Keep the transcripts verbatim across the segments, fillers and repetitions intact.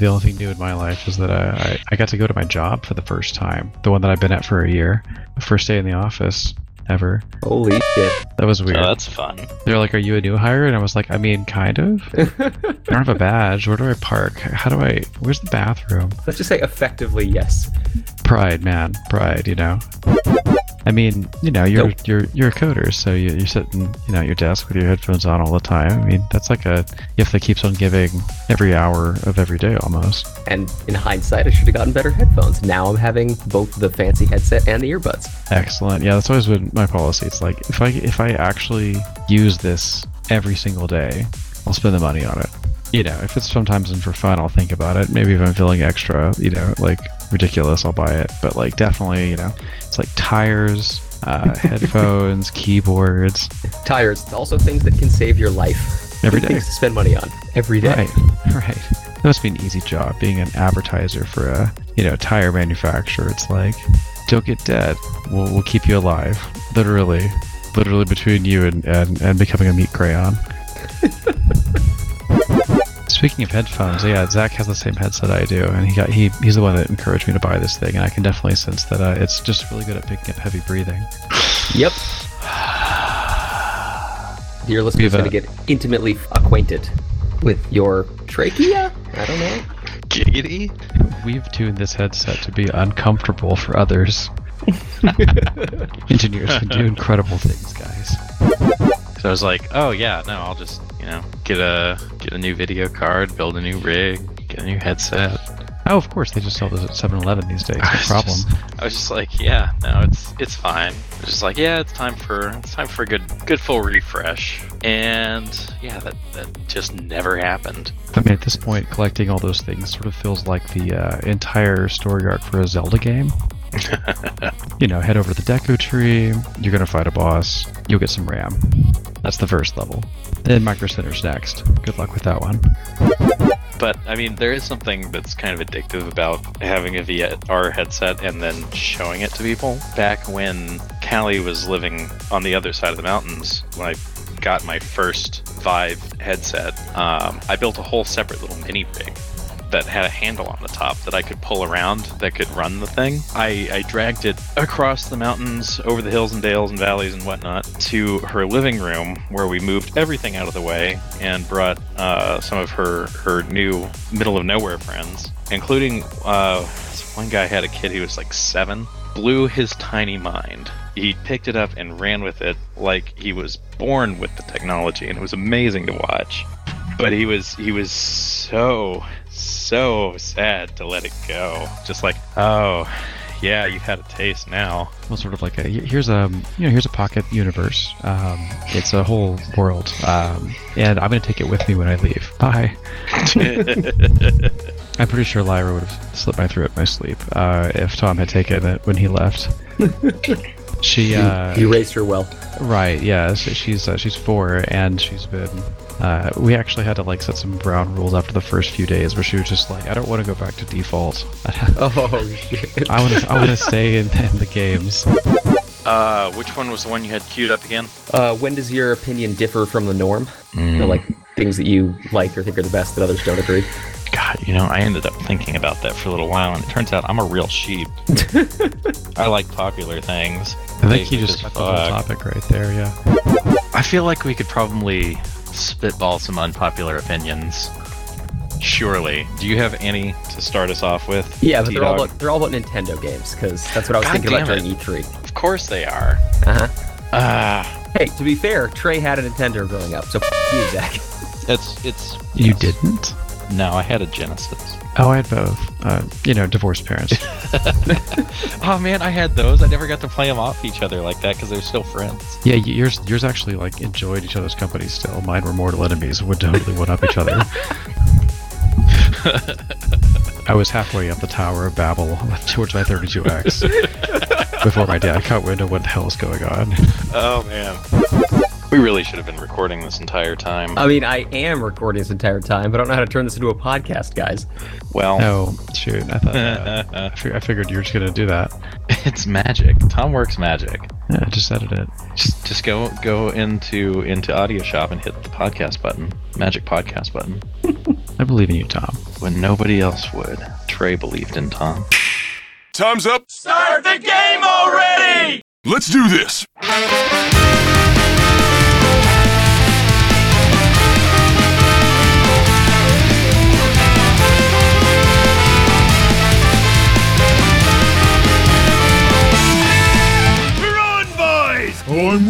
The only thing new in my life is that I, I got to go to my job for the first time, the one that I've been at for a year. The first day in the office ever. Holy shit. That was weird. Oh, that's fun. They're like, are you a new hire? And I was like, I mean, kind of. I don't have a badge. Where do I park? How do I... Where's the bathroom? Let's just say effectively, yes. Pride, man. Pride, you know? I mean, you know, you're nope. you're you're a coder, so you, you're sitting, you know, at your desk with your headphones on all the time. I mean, that's like a gift that keeps on giving every hour of every day almost. And in hindsight, I should have gotten better headphones. Now I'm having both the fancy headset and the earbuds. Excellent. Yeah, that's always been my policy. It's like if I if I actually use this every single day, I'll spend the money on it. You know, if it's sometimes and for fun, I'll think about it. Maybe if I'm feeling extra, you know, like ridiculous, I'll buy it. But like definitely, you know, it's like tires, uh, headphones, keyboards. Tires, also things that can save your life. Every day. Things to spend money on. Every day. Right, right. That must be an easy job, being an advertiser for a, you know, tire manufacturer. It's like, don't get dead. We'll, we'll keep you alive. Literally. Literally between you and, and, and becoming a meat crayon. Speaking of headphones, yeah, Zach has the same headset I do, and he got he he's the one that encouraged me to buy this thing, and I can definitely sense that uh, it's just really good at picking up heavy breathing. Yep. Your listeners are going to get intimately acquainted with your trachea? I don't know. Giggity? We've tuned this headset to be uncomfortable for others. Engineers can do incredible things, guys. So I was like, oh yeah, no, I'll just, you know, get a get a new video card, build a new rig, get a new headset. Oh, of course, they just sell those at seven eleven these days. No problem. Just, I was just like, yeah, no, it's it's fine. I was just like, yeah, it's time for it's time for a good good full refresh. And yeah, that that just never happened. I mean, at this point, collecting all those things sort of feels like the uh, entire story arc for a Zelda game. You know, head over to the Deku Tree, you're gonna fight a boss, you'll get some RAM. That's the first level. Then Micro Center's next. Good luck with that one. But, I mean, there is something that's kind of addictive about having a V R headset and then showing it to people. Back when Callie was living on the other side of the mountains, when I got my first Vive headset, um, I built a whole separate little mini-rig that had a handle on the top that I could pull around that could run the thing. I, I dragged it across the mountains, over the hills and dales and valleys and whatnot, to her living room where we moved everything out of the way and brought uh, some of her, her new middle-of-nowhere friends, including uh, this one guy had a kid who was like seven, blew his tiny mind. He picked it up and ran with it like he was born with the technology, and it was amazing to watch. But he was he was so... so sad to let it go. Just like, oh, yeah, you've had a taste now. Well, sort of like a here's a you know here's a pocket universe. Um, it's a whole world, um, and I'm gonna take it with me when I leave. Bye. I'm pretty sure Lyra would have slipped my throat in my sleep uh, if Tom had taken it when he left. She uh, you, you raised her well. Right? Yeah. So she's uh, she's four, and she's been. Uh, we actually had to like set some ground rules after the first few days where she was just like, I don't want to go back to default. Oh, shit. I want to I want to stay in, in the games. Uh, which one was the one you had queued up again? Uh, when does your opinion differ from the norm? Mm. You know, like things that you like or think are the best that others don't agree. God, you know, I ended up thinking about that for a little while, and it turns out I'm a real sheep. I like popular things. I think you just got the whole topic right there, yeah. I feel like we could probably spitball some unpopular opinions. Surely. Do you have any to start us off with? Yeah, but they're all, about, they're all about Nintendo games, because that's what I was God thinking about during E three. Of course they are. Uh-huh. Uh, hey, to be fair, Trey had a Nintendo growing up, so f*** you, Zach. It's, it's, you yes. didn't? No, I had a Genesis. Oh, I had both. Uh, you know, divorced parents. Oh man, I had those. I never got to play them off each other like that because they're still friends. Yeah, yours, yours actually like enjoyed each other's company still. Mine were mortal enemies. Would totally one up each other. I was halfway up the Tower of Babel towards my thirty-two X before my dad caught wind of what the hell is going on. Oh man. We really should have been recording this entire time. I mean, I am recording this entire time, but I don't know how to turn this into a podcast, guys. Well, no, shoot, I thought uh, uh, I figured you were just gonna do that. It's magic. Tom works magic. Yeah, just edit it. Just, just go, go into into Audio Shop and hit the podcast button, magic podcast button. I believe in you, Tom. when nobody else would. Trey believed in Tom. Time's up. Start the game already! Let's do this! I'm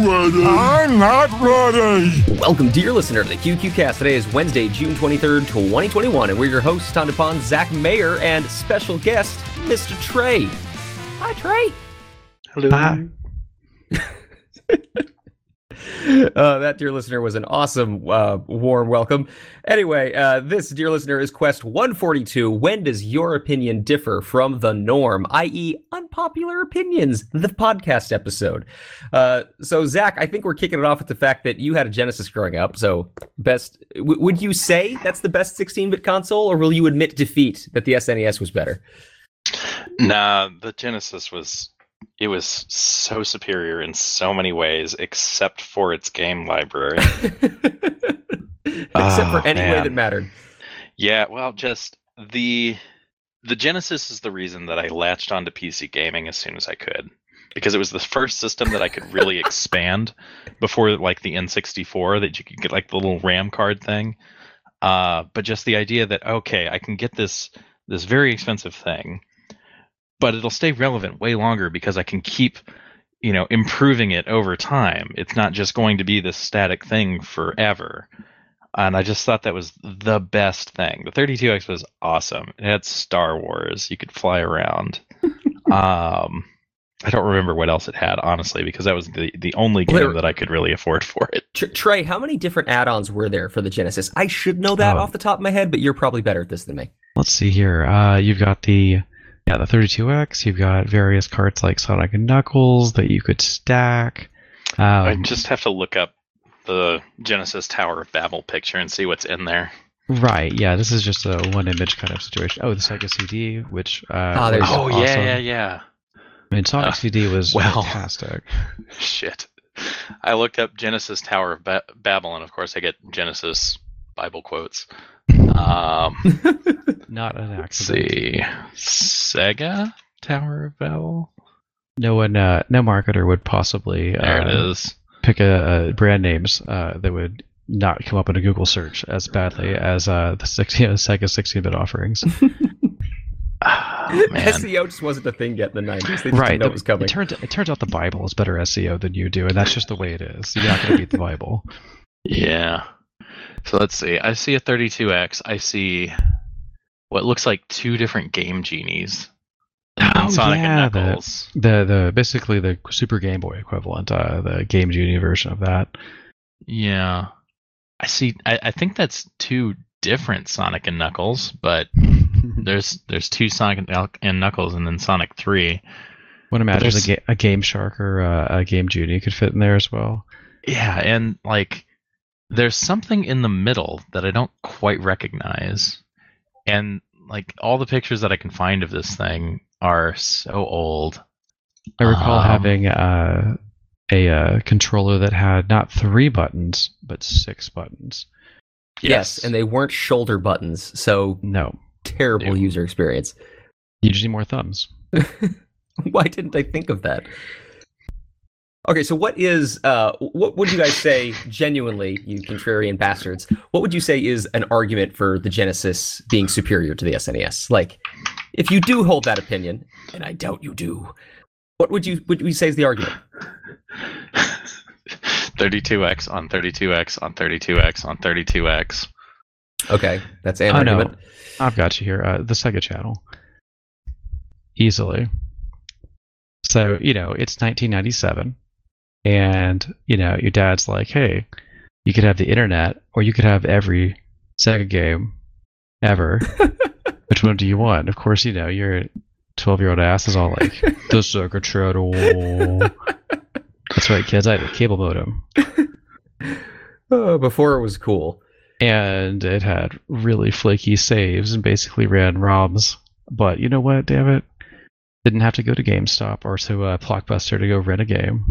ready. I'm not ready. Welcome, dear listener, to the QQCast. Today is Wednesday, June twenty-third, twenty twenty-one, and we're your hosts, Tonda Pond, Zach Mayer, and special guest, Mister Trey. Hi, Trey. Hello. Hi. uh, that, dear listener, was an awesome, uh, warm welcome. Anyway, uh, this, dear listener, is Quest one forty-two. When does your opinion differ from the norm, that is, unpopular opinions, the podcast episode? Uh, so, Zach, I think we're kicking it off with the fact that you had a Genesis growing up. So, best w- would you say that's the best sixteen-bit console, or will you admit defeat that the S N E S was better? Nah, the Genesis was, it was so superior in so many ways, except for its game library. Except oh, for any man. way that mattered. Yeah, well, just the the Genesis is the reason that I latched onto P C gaming as soon as I could, because it was the first system that I could really expand before, like, the N sixty-four, that you could get, like, the little RAM card thing. Uh, but just the idea that, okay, I can get this this very expensive thing, but it'll stay relevant way longer because I can keep, you know, improving it over time. It's not just going to be this static thing forever. And I just thought that was the best thing. The thirty-two X was awesome. It had Star Wars. You could fly around. um, I don't remember what else it had, honestly, because that was the, the only game Wait, that I could really afford for it. Trey, how many different add-ons were there for the Genesis? I should know that oh. off the top of my head, but you're probably better at this than me. Let's see here. Uh, you've got the yeah the thirty-two X. You've got various carts like Sonic and Knuckles that you could stack. Um, I just have to look up the Genesis Tower of Babel picture and see what's in there. Right, yeah, this is just a one image kind of situation. Oh, the Sega C D, which uh, oh, there's oh awesome. yeah, yeah, yeah. I mean, Sonic uh, C D was well, fantastic. Shit, I looked up Genesis Tower of ba- Babel, and of course, I get Genesis Bible quotes. Um, Not an accident. Let's see, Sega Tower of Babel. No one, uh, no marketer would possibly. There uh, it is. Pick a, a brand names uh, that would not come up in a Google search as badly as uh, the sixteen, you know, Sega sixteen-bit offerings. oh, S E O just wasn't a thing yet in the nineties. They just right. didn't know it was coming. It turns, it turns out the Bible is better S E O than you do, and that's just the way it is. You're not going to beat the Bible. Yeah. So let's see. I see a thirty-two X. I see what looks like two different Game Genies. Oh, Sonic yeah, and Knuckles. The, the the basically the Super Game Boy equivalent, uh, the Game Genie version of that. Yeah, I see. I, I think that's two different Sonic and Knuckles, but there's there's two Sonic and Knuckles, and then Sonic Three. What imagine a, ga- a Game Shark or uh, a Game Genie could fit in there as well. Yeah, and like there's something in the middle that I don't quite recognize, and like all the pictures that I can find of this thing are so old. I recall um, having uh, a uh, controller that had not three buttons, but six buttons. Yes, yes and they weren't shoulder buttons, so no, terrible Dude. user experience. You just need more thumbs. Why didn't I think of that? Okay, so what is, uh, what would you guys say, genuinely, you contrarian bastards, what would you say is an argument for the Genesis being superior to the S N E S? Like, if you do hold that opinion, and I doubt you do, what would you would we say is the argument? thirty-two X on thirty-two X on thirty-two X on thirty-two X. Okay, that's an oh, no. argument. I've got you here. Uh, the Sega Channel. Easily. So, you know, it's nineteen ninety-seven. And, you know, your dad's like, hey, you could have the internet or you could have every Sega game ever. Which one do you want? Of course, you know, your twelve-year-old ass is all like, the Sega Channel. That's right, kids. I had a cable modem. Oh, before it was cool. And it had really flaky saves and basically ran ROMs. But you know what, damn it? Didn't have to go to GameStop or to uh, Blockbuster to go rent a game.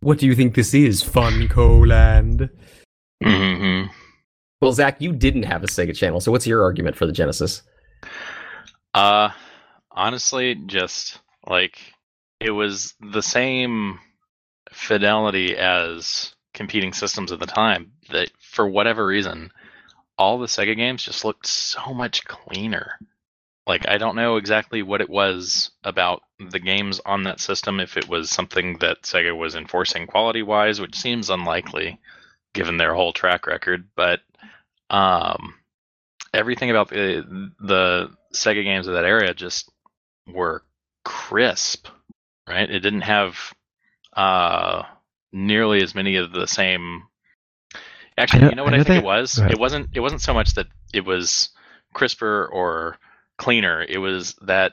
What do you think this is, Funcoland? Mm-hmm. Well, Zach, you didn't have a Sega Channel, so what's your argument for the Genesis? Uh, honestly, just, like, it was the same fidelity as competing systems at the time, that for whatever reason, all the Sega games just looked so much cleaner. Like, I don't know exactly what it was about the games on that system, if it was something that Sega was enforcing quality-wise, which seems unlikely, given their whole track record, but um, everything about the, the Sega games of that era just were crisp, right? It didn't have uh, nearly as many of the same... Actually, know, you know what I, know I think that... it was? It wasn't, it wasn't so much that it was crisper or... cleaner. It was that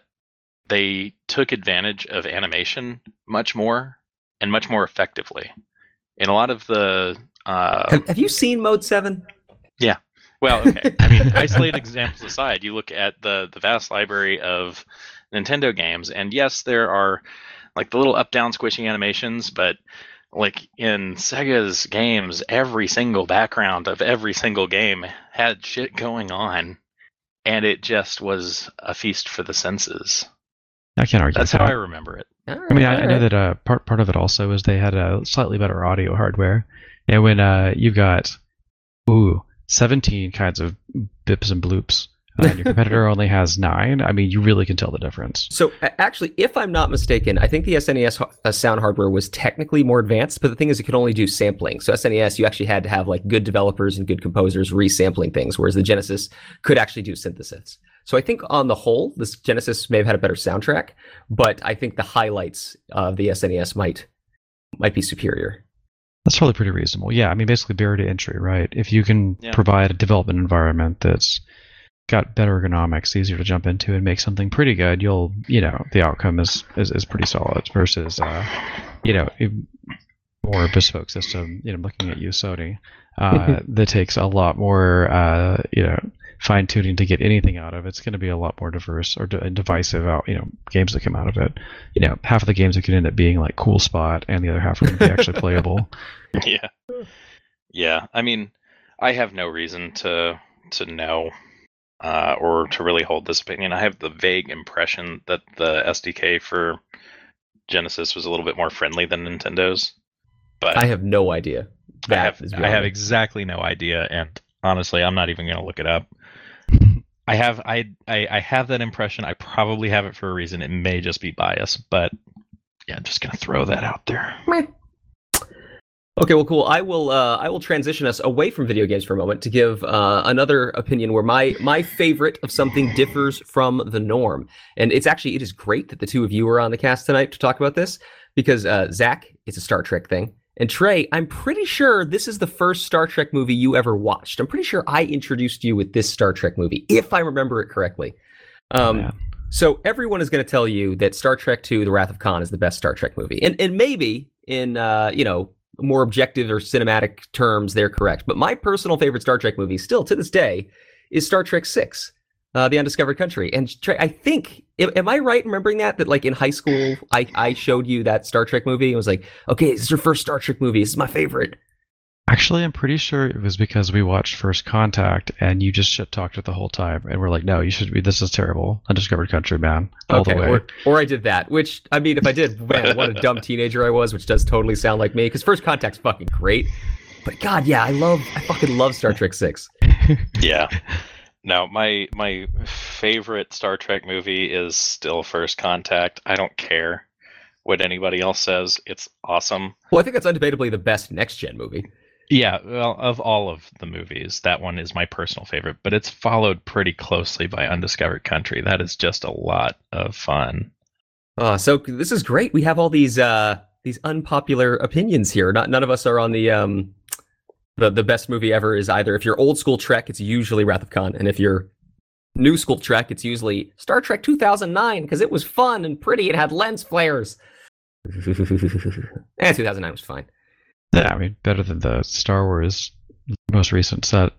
they took advantage of animation much more and much more effectively. In a lot of the uh have, have you seen Mode seven? Yeah. Well, okay. I mean, isolated examples aside, you look at the the vast library of Nintendo games, and yes, there are like the little up down squishing animations, but like in Sega's games, every single background of every single game had shit going on. And it just was a feast for the senses. I can't argue. That's how I remember it. I mean, I, I know that uh, part part of it also is they had a slightly better audio hardware. And when uh, you've got ooh seventeen kinds of bips and bloops, uh, and your competitor only has nine, I mean, you really can tell the difference. So actually, if I'm not mistaken, I think the S N E S uh, sound hardware was technically more advanced, but the thing is, it could only do sampling. So S N E S, you actually had to have like good developers and good composers resampling things, whereas the Genesis could actually do synthesis. So I think on the whole, this Genesis may have had a better soundtrack, but I think the highlights of the S N E S might might be superior. That's probably pretty reasonable. Yeah, I mean, basically barrier to entry, right? If you can yeah. provide a development environment that's got better ergonomics, easier to jump into and make something pretty good, you'll, you know, the outcome is, is, is pretty solid versus, uh, you know, more bespoke system, you know, looking at you, Sony, uh, that takes a lot more, uh, you know, fine tuning to get anything out of. It's going to be a lot more diverse or de- divisive out, you know, games that come out of it. You know, half of the games that could end up being like Cool Spot and the other half are going to be actually playable. Yeah. Yeah. I mean, I have no reason to, to know. Uh, or to really hold this opinion. I have the vague impression that the S D K for Genesis was a little bit more friendly than Nintendo's. But I have no idea. That I have, is I have exactly no idea, and honestly, I'm not even going to look it up. I have I, I I have that impression. I probably have it for a reason. It may just be bias, but yeah, I'm just going to throw that out there. Meh. Okay, well, cool. I will uh, I will transition us away from video games for a moment to give uh, another opinion where my, my favorite of something differs from the norm. And it's actually, it is great that the two of you are on the cast tonight to talk about this, because uh, Zach, it's a Star Trek thing. And Trey, I'm pretty sure this is the first Star Trek movie you ever watched. I'm pretty sure I introduced you with this Star Trek movie, if I remember it correctly. Um, oh, yeah. So everyone is going to tell you that Star Trek two: The Wrath of Khan is the best Star Trek movie. And, and maybe in, uh, you know, more objective or cinematic terms, they're correct. But my personal favorite Star Trek movie, still to this day, is Star Trek six, uh, The Undiscovered Country. And Trey, I think, am I right in remembering that? That like in high school, I, I showed you that Star Trek movie and was like, okay, this is your first Star Trek movie. This is my favorite. Actually, I'm pretty sure it was because we watched First Contact and you just shit talked it the whole time. And we're like, no, you should be, this is terrible. Undiscovered Country, man. All okay, the way. Or, or I did that, which, I mean, if I did, man, what a dumb teenager I was, which does totally sound like me. Because First Contact's fucking great. But God, yeah, I love, I fucking love Star Trek six. Yeah. No, my, my favorite Star Trek movie is still First Contact. I don't care what anybody else says. It's awesome. Well, I think that's undebatably the best next-gen movie. Yeah, well, of all of the movies, that one is my personal favorite, but it's followed pretty closely by Undiscovered Country. That is just a lot of fun. Uh, so this is great. We have all these uh, these unpopular opinions here. Not none of us are on the um the, the best movie ever is either. If you're old school Trek, it's usually Wrath of Khan, and if you're new school Trek, it's usually Star Trek two thousand nine because it was fun and pretty. It had lens flares. And two thousand nine was fine. Yeah, I mean, better than the Star Wars most recent set.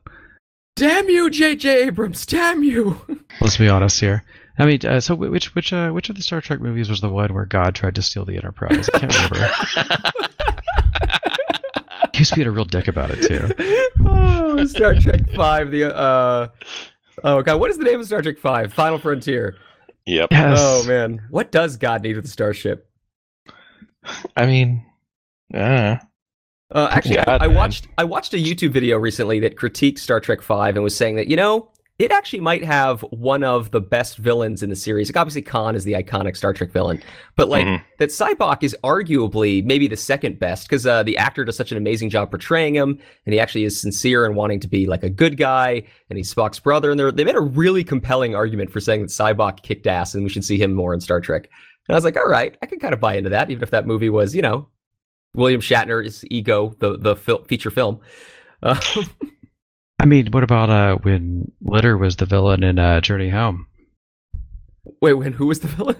Damn you, J J Abrams! Damn you! Let's be honest here. I mean, uh, so which which uh, which of the Star Trek movies was the one where God tried to steal the Enterprise? I can't remember. He was being a real dick about it too. Oh, Star Trek Five. The uh, oh god, what is the name of Star Trek Five? Final Frontier. Yep. Yes. Oh man, what does God need with the starship? I mean, yeah. Uh, actually, God, I, I watched I watched a YouTube video recently that critiqued Star Trek Five and was saying that you know. It actually might have one of the best villains in the series. Like obviously, Khan is the iconic Star Trek villain, but like mm-hmm. that Cybok is arguably maybe the second best because uh, the actor does such an amazing job portraying him, and he actually is sincere and wanting to be like a good guy, and he's Spock's brother. And they made a really compelling argument for saying that Cybok kicked ass, and we should see him more in Star Trek. And I was like, all right, I can kind of buy into that, even if that movie was, you know, William Shatner's Ego, the the fil- feature film. Uh, I mean, what about uh, when Litter was the villain in uh, Journey Home? Wait, when who was the villain?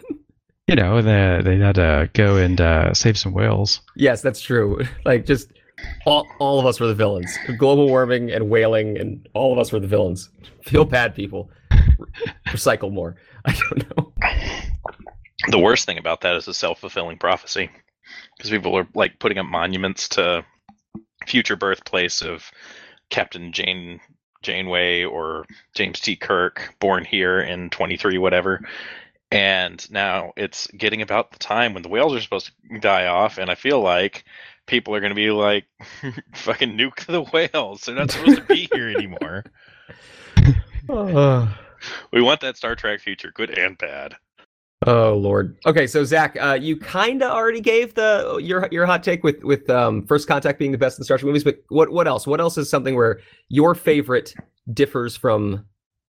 You know, they they had to go and uh, save some whales. Yes, that's true. Like, just all all of us were the villains. Global warming and whaling, and all of us were the villains. Feel bad, people. Recycle more. I don't know. The worst thing about that is a self-fulfilling prophecy, because people are like putting up monuments to future birthplace of Captain Jane Janeway or James T. Kirk, born here in twenty-three, whatever. And now it's getting about the time when the whales are supposed to die off, and I feel like people are going to be like, fucking nuke the whales. They're not supposed to be here anymore. Uh, we want that Star Trek future, good and bad. Oh, Lord. Okay, so Zach, uh, you kind of already gave the your your hot take with with um, First Contact being the best in Star Trek movies, but what what else? What else is something where your favorite differs from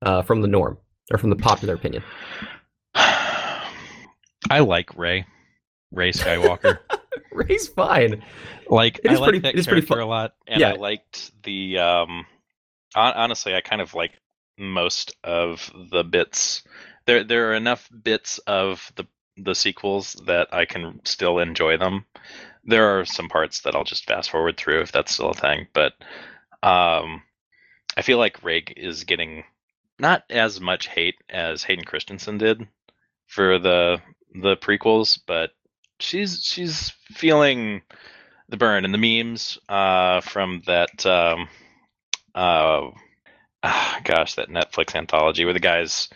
uh, from the norm or from the popular opinion? I like Rey, Rey Skywalker. Rey's fine. Like I like that character a lot, and yeah. I liked the. Um, honestly, I kind of like most of the bits. There there are enough bits of the the sequels that I can still enjoy them. There are some parts that I'll just fast forward through if that's still a thing. But um, I feel like Rey is getting not as much hate as Hayden Christensen did for the the prequels, but she's she's feeling the burn and the memes uh, from that um, uh, oh, gosh that Netflix anthology where the guys.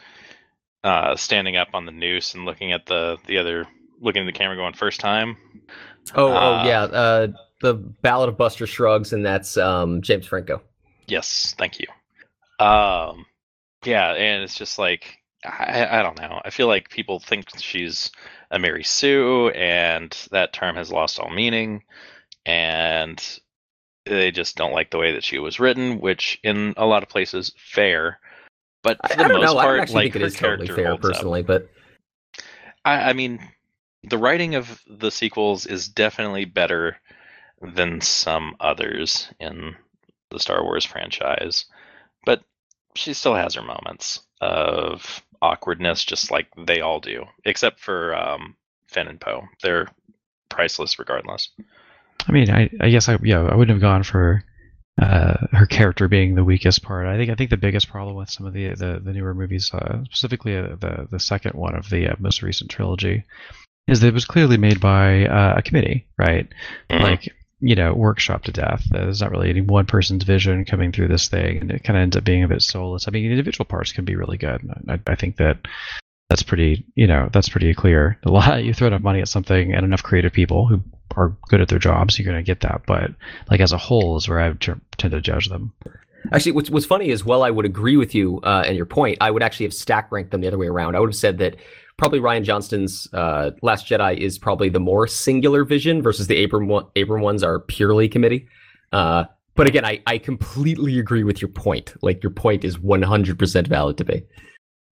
Uh, standing up on the noose and looking at the, the other, looking at the camera going first time. Oh, uh, oh yeah. Uh, the Ballad of Buster Scruggs, and that's um, James Franco. Yes, thank you. Um, yeah, and it's just like, I, I don't know. I feel like people think she's a Mary Sue, and that term has lost all meaning, and they just don't like the way that she was written, which in a lot of places, fair. But for the I don't most know. part, I don't actually like, think it is totally fair, personally. Up. But I, I mean, the writing of the sequels is definitely better than some others in the Star Wars franchise. But she still has her moments of awkwardness, just like they all do, except for um, Finn and Poe. They're priceless, regardless. I mean, I, I guess I yeah, I wouldn't have gone for. Uh, her character being the weakest part. I think I think the biggest problem with some of the the, the newer movies, uh, specifically uh, the the second one of the uh, most recent trilogy, is that it was clearly made by uh, a committee, right? Mm-hmm. Like you know, workshop to death. Uh, there's not really any one person's vision coming through this thing, and it kind of ends up being a bit soulless. I mean, individual parts can be really good. And I, I think that that's pretty you know that's pretty clear. A lot you throw enough money at something and enough creative people who are good at their jobs, you're going to get that. But like as a whole is where I tend to judge them. Actually, what's, what's funny is while I would agree with you uh, and your point, I would actually have stack ranked them the other way around. I would have said that probably Rian Johnston's uh, Last Jedi is probably the more singular vision versus the Abram, one, Abram ones are purely committee. Uh, but again, I, I completely agree with your point. Like your point is one hundred percent valid to me.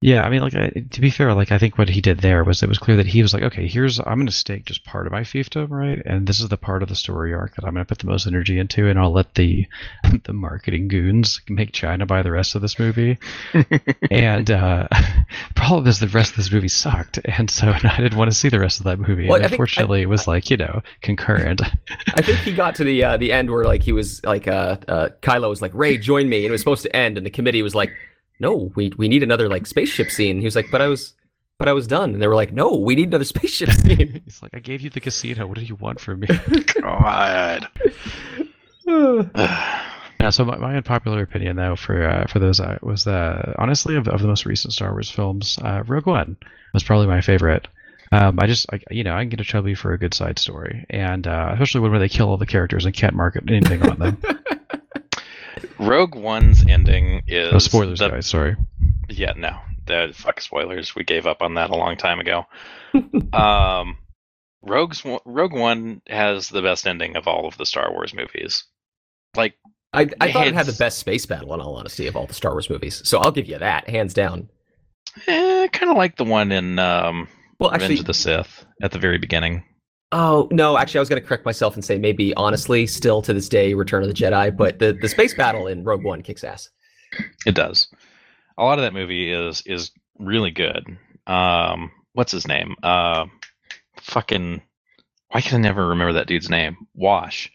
Yeah, I mean, like I, to be fair, like I think what he did there was it was clear that he was like, okay, here's I'm going to stake just part of my fiefdom, right? And this is the part of the story arc that I'm going to put the most energy into, and I'll let the the marketing goons make China buy the rest of this movie. And uh, the problem is the rest of this movie sucked, and so I didn't want to see the rest of that movie. Well, and I unfortunately, think, I, it was I, like you know concurrent. I think he got to the uh, the end where like he was like uh, uh, Kylo was like, Rey, join me, and it was supposed to end, and the committee was like. No, we we need another like spaceship scene. He was like, but I was, but I was done. And they were like, no, we need another spaceship scene. He's like, I gave you the casino. What do you want from me? God. Yeah, so my, my unpopular opinion, though, for uh, for those uh, was uh, honestly of, of the most recent Star Wars films, uh, Rogue One was probably my favorite. Um, I just, I, you know, I can get a chubby for a good side story, and uh, especially when they kill all the characters and can't market anything on them. Rogue One's ending is oh, spoilers, the, guys. Sorry. Yeah, no, the fuck spoilers. We gave up on that a long time ago. um, Rogue's Rogue One has the best ending of all of the Star Wars movies. Like, I, I thought it had the best space battle, in all honesty, of all the Star Wars movies. So I'll give you that, hands down. Eh, I kind of like the one in um, well, actually, Revenge of the Sith at the very beginning. Oh, no, actually, I was going to correct myself and say maybe, honestly, still to this day, Return of the Jedi, but the, the space battle in Rogue One kicks ass. It does. A lot of that movie is is really good. Um, what's his name? Uh, fucking, why can I never remember that dude's name? Wash.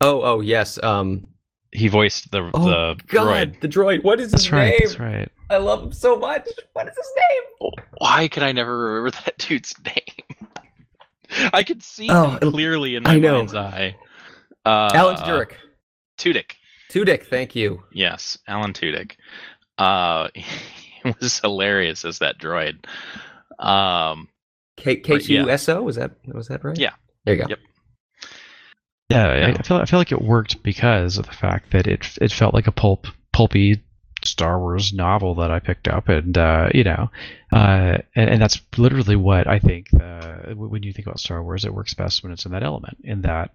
Oh, oh, yes. Um, he voiced the, oh, the God, droid. the droid. What is that's his right, name? That's right. I love him so much. What is his name? Why can I never remember that dude's name? I could see oh, him clearly in my mind's eye. Uh, Alan Tudyk. Tudyk. Tudyk, thank you. Yes, Alan Tudyk. Uh, he was hilarious as that droid. Um, K Q S O was that was that right? Yeah. There you go. Yep. Yeah, I feel I feel like it worked because of the fact that it it felt like a pulp pulpy Star Wars novel that I picked up, and uh, you know, uh, and, and that's literally what I think. Uh, when you think about Star Wars, it works best when it's in that element, in that,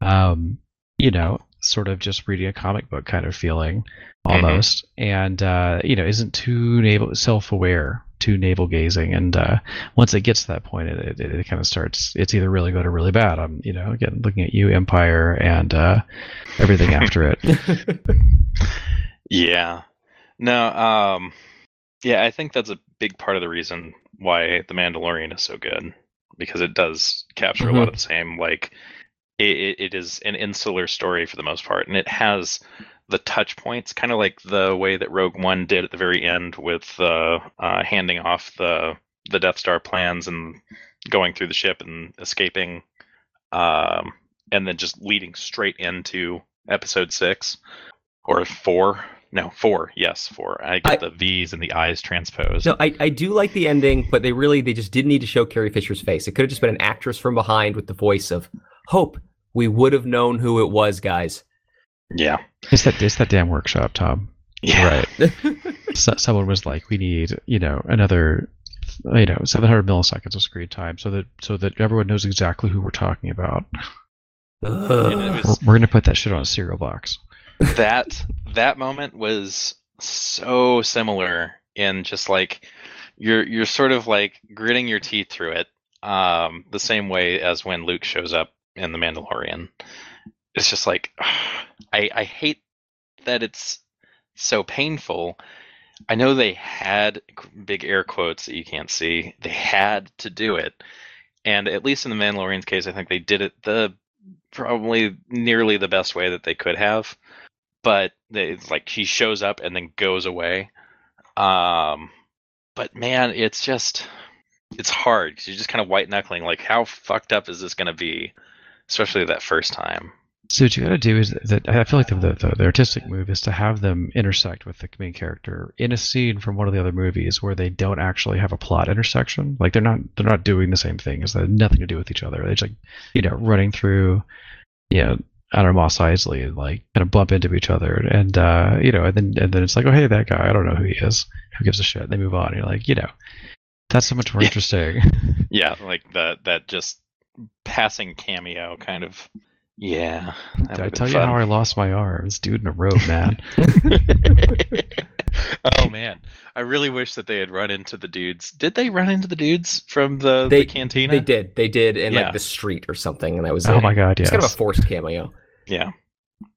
um, you know, sort of just reading a comic book kind of feeling, almost, mm-hmm. and uh, you know, isn't too navel self-aware, too navel gazing, and uh, once it gets to that point, it, it it kind of starts. It's either really good or really bad. I'm, you know, again looking at you, Empire, and uh, everything after it. Yeah. No, um, yeah, I think that's a big part of the reason why The Mandalorian is so good, because it does capture mm-hmm. a lot of the same, like, it, it is an insular story for the most part, and it has the touch points, kind of like the way that Rogue One did at the very end with uh, uh, handing off the, the Death Star plans and going through the ship and escaping, um, and then just leading straight into Episode six, or four. No, four. Yes, four. I get I, the V's and the I's transposed. No, I, I do like the ending, but they really, they just didn't need to show Carrie Fisher's face. It could have just been an actress from behind with the voice of Hope. We would have known who it was, guys. Yeah. It's that, it's that damn workshop, Tom. Yeah. Right. So, someone was like, we need, you know, another, you know, seven hundred milliseconds of screen time so that, so that everyone knows exactly who we're talking about. Uh, was, we're, we're going to put that shit on a cereal box. that that moment was so similar in just like you're you're sort of like gritting your teeth through it, um, the same way as when Luke shows up in The Mandalorian. It's just like ugh, I I hate that it's so painful. I know they had big air quotes that you can't see. They had to do it, and at least in The Mandalorian's case, I think they did it the probably nearly the best way that they could have. But it's like he shows up and then goes away. Um, but man, it's just, it's hard. Cause you're just kind of white knuckling. Like, how fucked up is this going to be? Especially that first time. So what you got to do is that I feel like the, the the artistic move is to have them intersect with the main character in a scene from one of the other movies where they don't actually have a plot intersection. Like they're not they're not doing the same thing. It's nothing to do with each other. They're just like, you know, running through, you know, I don't know, Mos Eisley, and like kind of bump into each other, and uh, you know, and then and then it's like, oh hey, that guy, I don't know who he is. Who gives a shit? And they move on. And you're like, you know, that's so much more yeah. interesting. Yeah, like that that just passing cameo kind of. Yeah, did I tell you fun. how I lost my arms, dude in a robe, man? Oh man, I really wish that they had run into the dudes. Did they run into the dudes from the, they, the cantina? They did. They did in yeah. like the street or something, and I was. Oh like, my god, yes. It's kind of a forced cameo. Yeah.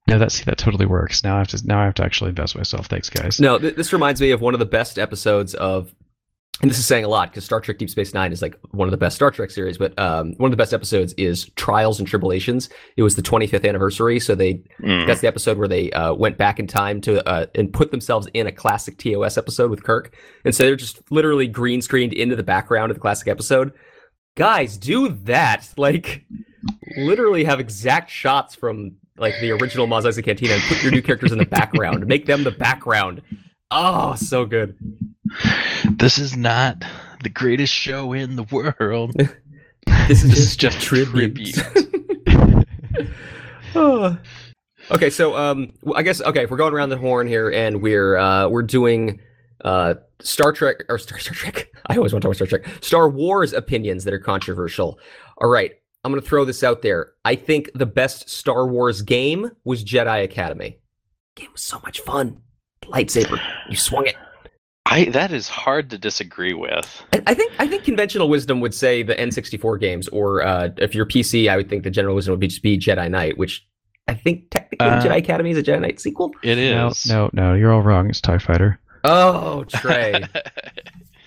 No, that see, that totally works. Now I have to. Now I have to actually invest myself. Thanks, guys. No, th- this reminds me of one of the best episodes of. And this is saying a lot because Star Trek Deep Space Nine is like one of the best Star Trek series, but um, one of the best episodes is Trials and Tribulations. It was the twenty-fifth anniversary, so they mm. that's the episode where they uh, went back in time to uh, and put themselves in a classic T O S episode with Kirk, and so they're just literally green screened into the background of the classic episode. Guys, do that! Like, literally have exact shots from like the original Mos Eisley Cantina and put your new characters in the background. Make them the background. Oh, so good. This is not the greatest show in the world. This is this just, just tribute. tribute. Oh. Okay, so um, I guess okay, if we're going around the horn here, and we're uh, we're doing uh, Star Trek or Star, Star Trek. I always want to talk about Star Trek. Star Wars opinions that are controversial. All right, I'm going to throw this out there. I think the best Star Wars game was Jedi Academy. The game was so much fun. The lightsaber, you swung it. I, that is hard to disagree with. I, I think I think conventional wisdom would say the N sixty-four games, or uh, if you're P C, I would think the general wisdom would be just be Jedi Knight, which I think technically uh, Jedi Academy is a Jedi Knight sequel. It is. No, no, no, you're all wrong. It's TIE Fighter. Oh, Trey.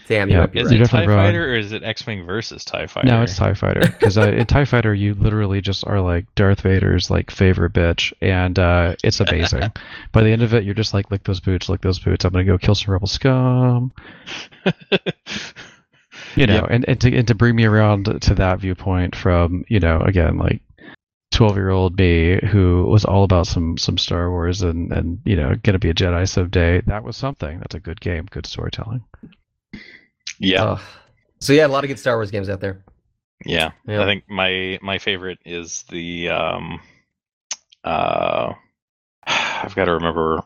Damn, you yeah, might be right. Is it TIE Fighter or is it X-Wing versus TIE Fighter? No, it's TIE Fighter. Because uh, in TIE Fighter, you literally just are like Darth Vader's like favorite bitch, and uh, it's amazing. By the end of it, you're just like, lick those boots, lick those boots. I'm going to go kill some rebel scum. You know, yeah. and, and, to, and to bring me around to that viewpoint from, you know, again, like, twelve-year-old me who was all about some some Star Wars and, and you know, gonna be a Jedi someday. That was something. That's a good game. Good storytelling. Yeah. Uh, so yeah, a lot of good Star Wars games out there. Yeah, yeah. I think my my favorite is the um, uh, I've got to remember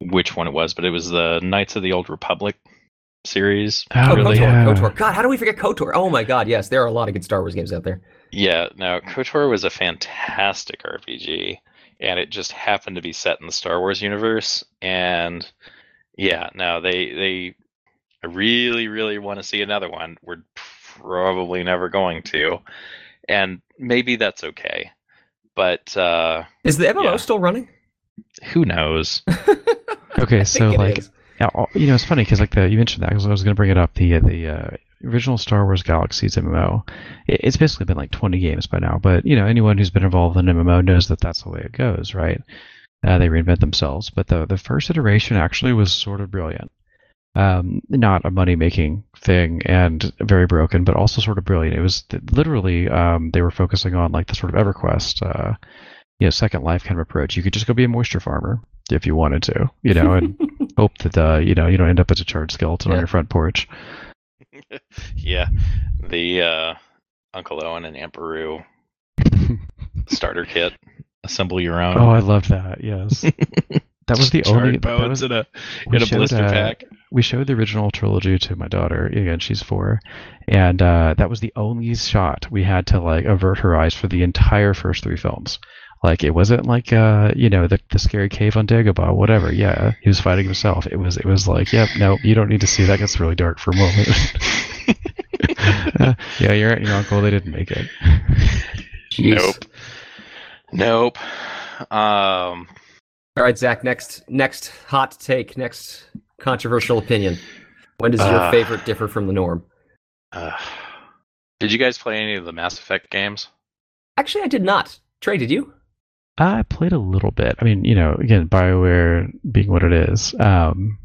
which one it was, but it was the Knights of the Old Republic series. Oh, really? KOTOR, yeah. KOTOR. God, how do we forget KOTOR? Oh my God, yes, there are a lot of good Star Wars games out there. Yeah, no, KOTOR was a fantastic R P G, and it just happened to be set in the Star Wars universe. And yeah, no, they they I really, really want to see another one. We're probably never going to, and maybe that's okay. But uh, is the M M O yeah. still running? Who knows? Okay, so like, is. you know, it's funny because like the you mentioned that because I was going to bring it up the the. Uh, original Star Wars Galaxies M M O. It's basically been like twenty games by now, but you know, anyone who's been involved in M M O knows that that's the way it goes, right? Uh, they reinvent themselves, but the the first iteration actually was sort of brilliant. Um, not a money-making thing and very broken, but also sort of brilliant. It was literally, um, they were focusing on like the sort of EverQuest, uh, you know, Second Life kind of approach. You could just go be a moisture farmer if you wanted to, you know, and hope that, uh, you know, you don't end up as a charred skeleton yeah. on your front porch. Yeah, the uh, Uncle Owen and Aunt Beru starter kit. Assemble your own. Oh, I loved that. Yes, that was the only that was, in a in a blister showed, pack. Uh, we showed the original trilogy to my daughter. Again, she's four, and uh, that was the only shot we had to like avert her eyes for the entire first three films. Like it wasn't like uh, you know the the scary cave on Dagobah, whatever. Yeah, he was fighting himself. It was it was like, yep, no, you don't need to see that. Gets really dark for a moment. uh, yeah, your aunt and your uncle, they didn't make it. Jeez. Nope, nope. Um, all right, Zach. Next, next hot take. Next controversial opinion. When does your uh, favorite differ from the norm? Uh, did you guys play any of the Mass Effect games? Actually, I did not. Trey, did you? I played a little bit. I mean, you know, again, BioWare being what it is. Um,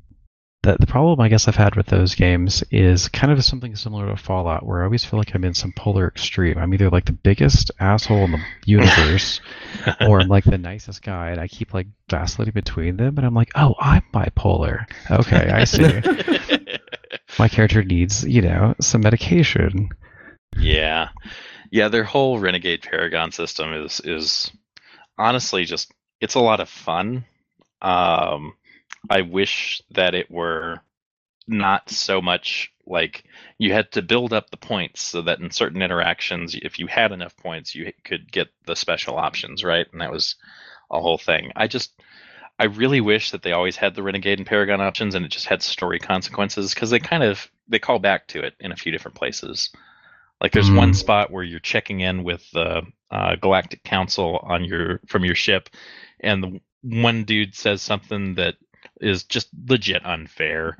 the, the problem I guess I've had with those games is kind of something similar to Fallout, where I always feel like I'm in some polar extreme. I'm either like the biggest asshole in the universe, or I'm like the nicest guy, and I keep like vacillating between them, and I'm like, oh, I'm bipolar. Okay, I see. My character needs, you know, some medication. Yeah. Yeah, their whole Renegade Paragon system is is honestly just, it's a lot of fun. Um, I wish that it were not so much like you had to build up the points so that in certain interactions, if you had enough points, you could get the special options, right? And that was a whole thing. I just, I really wish that they always had the Renegade and Paragon options and it just had story consequences, because they kind of, they call back to it in a few different places. Like there's mm. one spot where you're checking in with the uh, Galactic Council on your from your ship, and the one dude says something that is just legit unfair,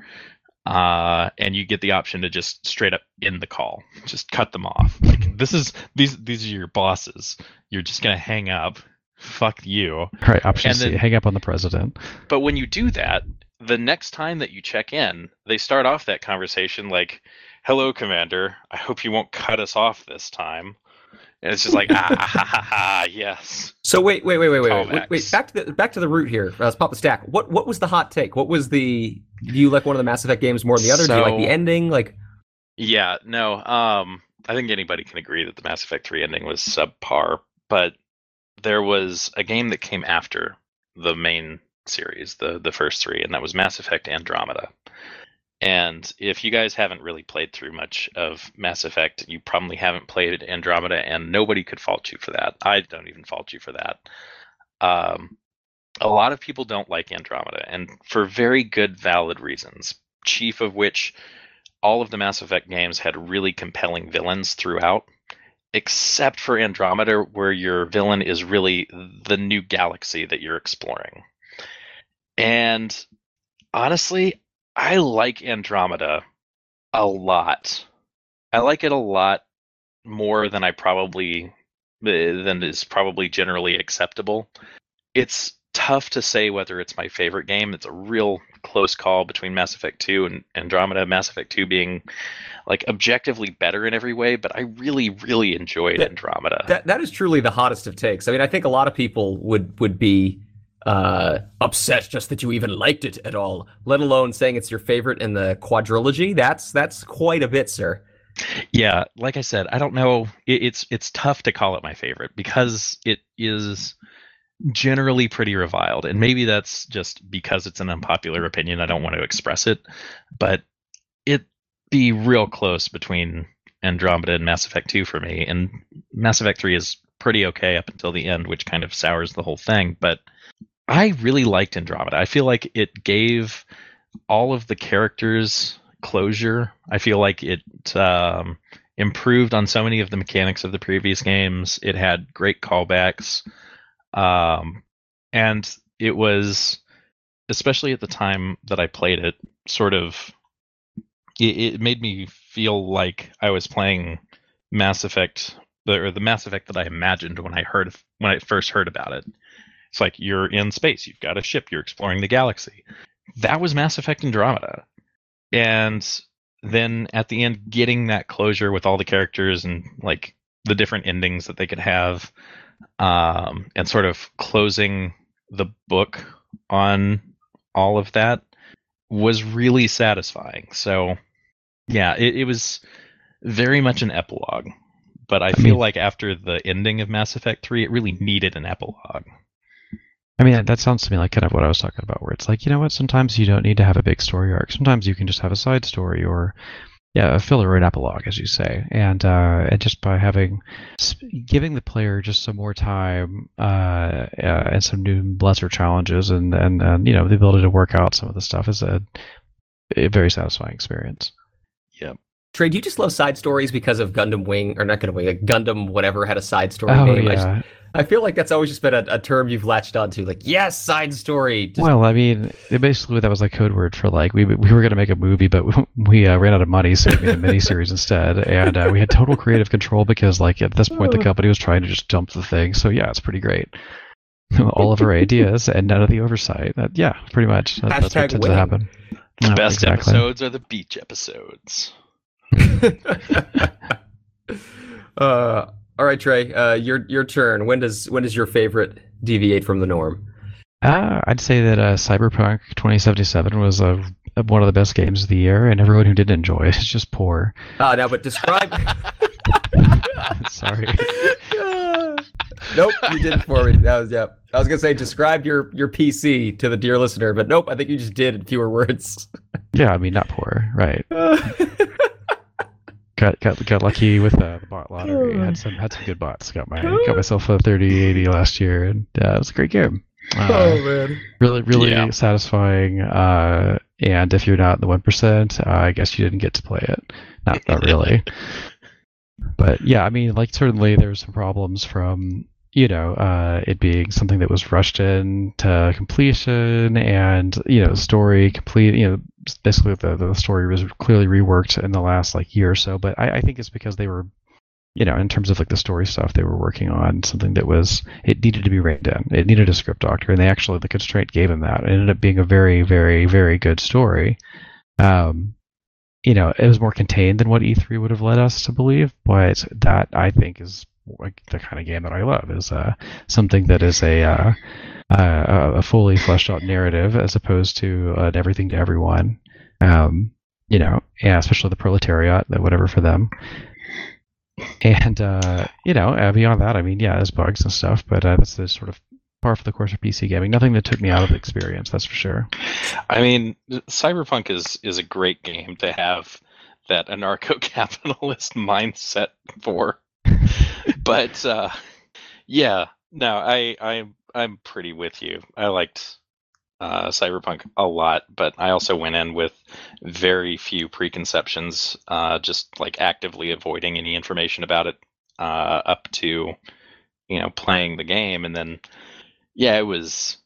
uh, and you get the option to just straight up end the call, just cut them off. Like this is these these are your bosses. You're just gonna hang up. Fuck you. All right, option C, hang up on the president. But when you do that, the next time that you check in, they start off that conversation like, hello, Commander. I hope you won't cut us off this time. And it's just like, ah, ha, ha, ha, yes. So wait, wait, wait, wait, wait, wait, wait. Back to the back to the root here. Let's pop the stack. What what was the hot take? What was the? Do you like one of the Mass Effect games more than the other? So, do you like the ending? Like, yeah, no. Um, I think anybody can agree that the Mass Effect three ending was subpar. But there was a game that came after the main series, the the first three, and that was Mass Effect Andromeda. And if you guys haven't really played through much of Mass Effect, you probably haven't played Andromeda, and nobody could fault you for that. I don't even fault you for that. Um, a lot of people don't like Andromeda, and for very good, valid reasons, chief of which all of the Mass Effect games had really compelling villains throughout, except for Andromeda, where your villain is really the new galaxy that you're exploring. And honestly, I like Andromeda a lot. I like it a lot more than I probably than is probably generally acceptable. It's tough to say whether it's my favorite game. It's a real close call between Mass Effect two and Andromeda. Mass Effect two being like objectively better in every way, but I really, really enjoyed that, Andromeda. That that is truly the hottest of takes. I mean, I think a lot of people would would be uh upset just that you even liked it at all, let alone saying it's your favorite in the quadrilogy. That's that's quite a bit, sir. Yeah, like I said, I don't know, it, it's it's tough to call it my favorite because it is generally pretty reviled, and maybe that's just because it's an unpopular opinion. I don't want to express it, but it'd be real close between Andromeda and Mass Effect two for me, and Mass Effect three is pretty okay up until the end, which kind of sours the whole thing. But I really liked Andromeda. I feel like it gave all of the characters closure. I feel like it um, improved on so many of the mechanics of the previous games. It had great callbacks. Um, and it was, especially at the time that I played it, sort of, it, it made me feel like I was playing Mass Effect, or the Mass Effect that I imagined when I heard when I first heard about it. It's like you're in space, you've got a ship, you're exploring the galaxy. That was Mass Effect Andromeda. And then at the end, getting that closure with all the characters and like the different endings that they could have, um, and sort of closing the book on all of that was really satisfying. So yeah, it, it was very much an epilogue. But I feel like after the ending of Mass Effect three, it really needed an epilogue. I mean, that sounds to me like kind of what I was talking about, where it's like, you know what, sometimes you don't need to have a big story arc. Sometimes you can just have a side story or, yeah, a filler or an epilogue, as you say. And uh, and just by having, giving the player just some more time uh, uh, and some new lesser challenges and, and, and, you know, the ability to work out some of the stuff is a, a very satisfying experience. Yep. Trey, do you just love side stories because of Gundam Wing, or not Gundam Wing, like Gundam whatever had a side story oh, name? Yeah. I, just, I feel like that's always just been a, a term you've latched onto, like, yes, side story. Just... Well, I mean, basically that was like code word for like, we we were going to make a movie, but we, we uh, ran out of money, so we made a miniseries instead, and uh, we had total creative control because like at this point the company was trying to just dump the thing, so yeah, it's pretty great. All of our ideas and none of the oversight. That, yeah, pretty much. That, that's what tends win. to happen. The no, best exactly. episodes are the beach episodes. uh, all right, Trey. Uh, your your turn. When does when does your favorite deviate from the norm? Uh, I'd say that uh, Cyberpunk twenty seventy-seven was uh, one of the best games of the year, and everyone who didn't enjoy it is just poor. Ah, uh, now but describe. Sorry. Nope, you did it for me. That was yep. I was gonna say describe your your P C to the dear listener, but nope, I think you just did in fewer words. Yeah, I mean not poor, right? Got, got got lucky with uh, the bot lottery. Had some had some good bots. Got my got myself a thirty eighty last year, and uh, it was a great game. Uh, oh man, really really yeah. satisfying. Uh, and if you're not in the one percent, uh, I guess you didn't get to play it. Not not really. But yeah, I mean, like certainly there's some problems from you know uh, it being something that was rushed in to completion, and you know story complete. You know, basically the the story was clearly reworked in the last like year or so. But I, I think it's because they were, you know, in terms of like the story stuff, they were working on something that was it needed to be reined in. It needed a script doctor, and they actually the constraint gave them that. It ended up being a very very very good story. Um, You know, it was more contained than what E three would have led us to believe, but that I think is like the kind of game that I love, is uh, something that is a uh, uh, a fully fleshed out narrative as opposed to an everything to everyone. Um, you know, yeah, especially the proletariat, that whatever for them. And uh, you know, uh, beyond that, I mean, yeah, there's bugs and stuff, but uh, that's the sort of par for the course of P C gaming. Nothing that took me out of the experience, that's for sure. I mean, Cyberpunk is is a great game to have that anarcho-capitalist mindset for. But uh, yeah, no, I, I I'm pretty with you. I liked uh, Cyberpunk a lot, but I also went in with very few preconceptions, uh, just like actively avoiding any information about it uh, up to, you know, playing the game. And then, yeah, it was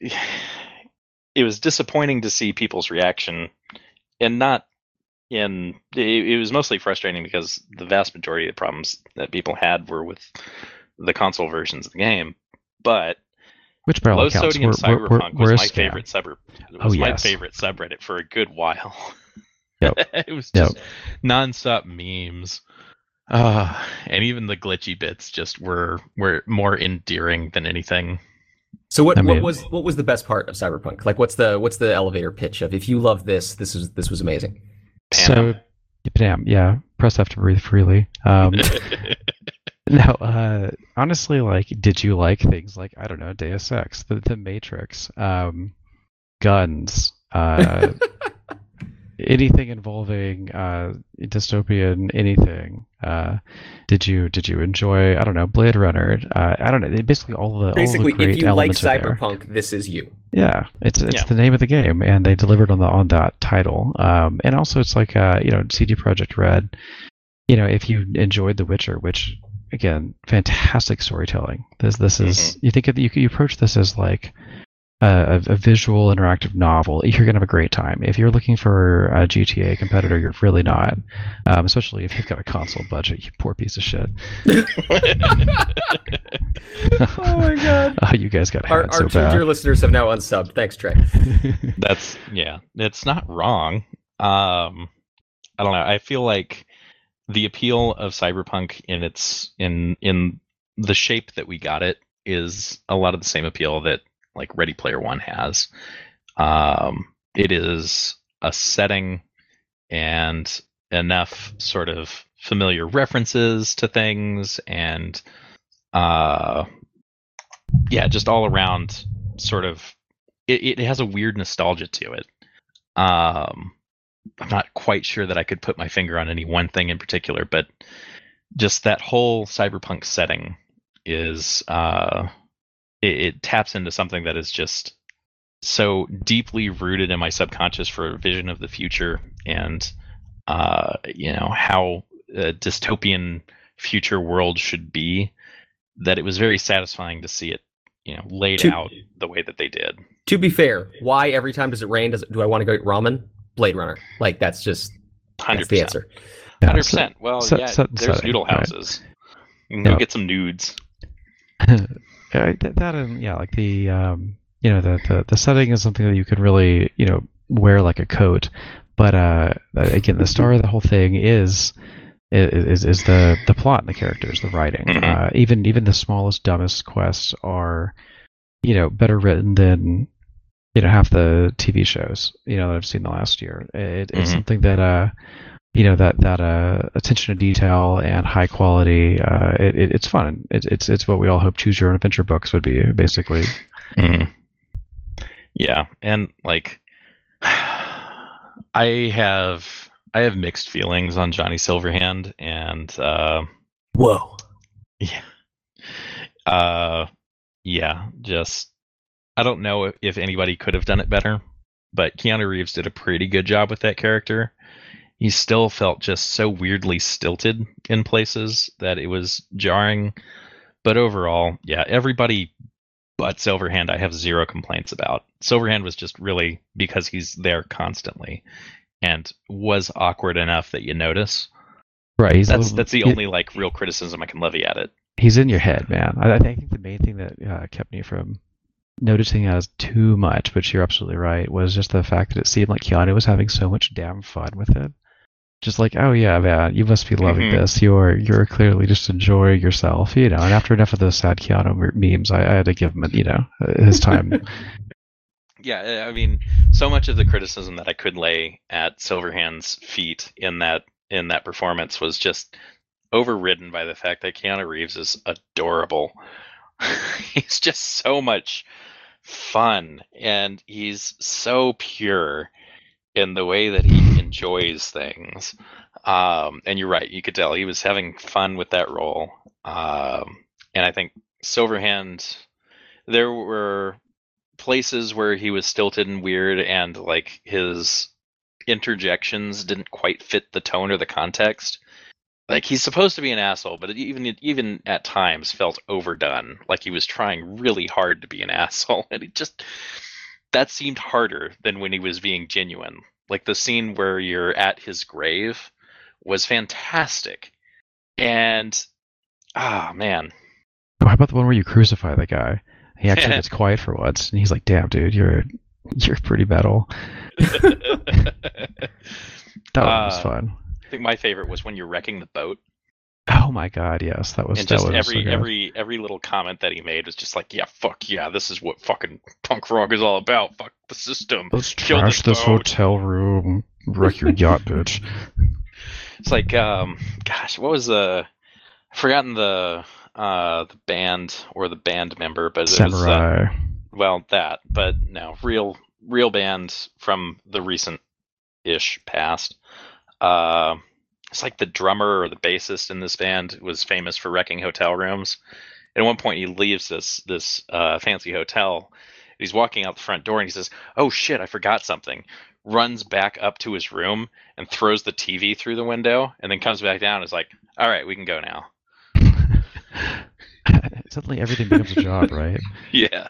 it was disappointing to see people's reaction, and not. And it, it was mostly frustrating because the vast majority of the problems that people had were with the console versions of the game. But which low sodium Cyberpunk we're, we're, was my favorite sub was oh, my yes. favorite subreddit for a good while. Yep. It was just yep. nonstop memes, uh, and even the glitchy bits just were were more endearing than anything. So what, I mean, what was what was the best part of Cyberpunk? Like, what's the what's the elevator pitch of, if you love this, this is this was amazing. So, damn, yeah. Press F to breathe freely. Um, no, uh, honestly, like, did you like things like, I don't know, Deus Ex, The, the Matrix, um, guns, uh, anything involving uh, dystopian anything? Uh, did you did you enjoy, I don't know, Blade Runner? Uh, I don't know. Basically, all the basically, all the great if you like Cyberpunk, this is you. Yeah, it's it's yeah. the name of the game, and they delivered on the on that title. Um, and also, it's like uh, you know, C D Projekt Red. You know, if you enjoyed The Witcher, which again, fantastic storytelling. This this mm-hmm. is you think of the, you you approach this as like a, a visual interactive novel. You're gonna have a great time. If you're looking for a G T A competitor, you're really not. Um, especially if you've got a console budget, you poor piece of shit. Oh my god! Oh, you guys got our, had so our two bad. Dear listeners have now unsubbed. Thanks, Trey. That's yeah. It's not wrong. Um, I don't know. I feel like the appeal of Cyberpunk in its in in the shape that we got it is a lot of the same appeal that like Ready Player One has. Um, it is a setting and enough sort of familiar references to things and. Uh, yeah, just all around sort of, it, it has a weird nostalgia to it. Um, I'm not quite sure that I could put my finger on any one thing in particular, but just that whole Cyberpunk setting is, uh, it, it taps into something that is just so deeply rooted in my subconscious for a vision of the future and, uh, you know, how a dystopian future world should be, that it was very satisfying to see it, you know, laid to, out the way that they did. To be fair, why every time does it rain? Does it, do I want to go eat ramen? Blade Runner. Like, that's just one hundred percent. That's the answer. Yeah, one hundred percent. So, well, so, yeah, so, there's so, noodle houses. Right. You can go yep. get some nudes. uh, that, that and, yeah, like the, um, you know, the, the, the setting is something that you could really, you know, wear like a coat. But uh, again, the star of the whole thing is... Is is the, the plot and the characters, the writing. Uh, even even the smallest, dumbest quests are, you know, better written than, you know, half the T V shows, you know, that I've seen the last year. It, it's mm-hmm. something that uh, you know, that that uh, attention to detail and high quality. Uh, it, it it's fun. It, it's it's what we all hope Choose Your Own Adventure books would be, basically. Mm-hmm. Yeah, and like, I have. I have mixed feelings on Johnny Silverhand and uh whoa yeah uh yeah just I don't know if, if anybody could have done it better, but Keanu Reeves did a pretty good job with that character. He still felt just so weirdly stilted in places that it was jarring, but overall, yeah, everybody but Silverhand I have zero complaints about. Silverhand was just really, because he's there constantly and was awkward enough that you notice. Right. He's that's little, that's the only like real criticism I can levy at it. He's in your head, man. I, I think the main thing that uh, kept me from noticing as too much, which you're absolutely right, was just the fact that it seemed like Keanu was having so much damn fun with it. just like, oh yeah, man, you must be loving mm-hmm. this. You're you're clearly just enjoying yourself, you know. And after enough of those sad Keanu memes, I, I had to give him, you know, his time. Yeah, I mean, so much of the criticism that I could lay at Silverhand's feet in that in that performance was just overridden by the fact that Keanu Reeves is adorable. He's just so much fun, and he's so pure in the way that he enjoys things. Um, and you're right, you could tell he was having fun with that role. Um, and I think Silverhand, there were places where he was stilted and weird, and like his interjections didn't quite fit the tone or the context. Like, he's supposed to be an asshole, but it even even at times felt overdone. Like, he was trying really hard to be an asshole, and it just, that seemed harder than when he was being genuine. Like, the scene where you're at his grave was fantastic. And, ah, oh, man. Oh, how about the one where you crucify the guy? He actually gets quiet for once, and he's like, damn, dude, you're you're pretty metal. That one uh, was fun. I think my favorite was when you're wrecking the boat. Oh my god, yes, that was. And just that was every so every every little comment that he made was just like, yeah, fuck yeah, this is what fucking punk rock is all about. Fuck the system. Let's Kill trash this, this hotel room. Wreck your yacht, bitch. It's like, um, gosh, what was the? I've forgotten the uh the band or the band member, but it Samurai. was uh, well that, but no, real real bands from the recent-ish past. Uh, it's like the drummer or the bassist in this band was famous for wrecking hotel rooms. And at one point, he leaves this this uh, fancy hotel. He's walking out the front door, and he says, "Oh shit, I forgot something." Runs back up to his room and throws the T V through the window, and then comes back down and is like, "All right, we can go now." Suddenly, everything becomes a job, right? Yeah.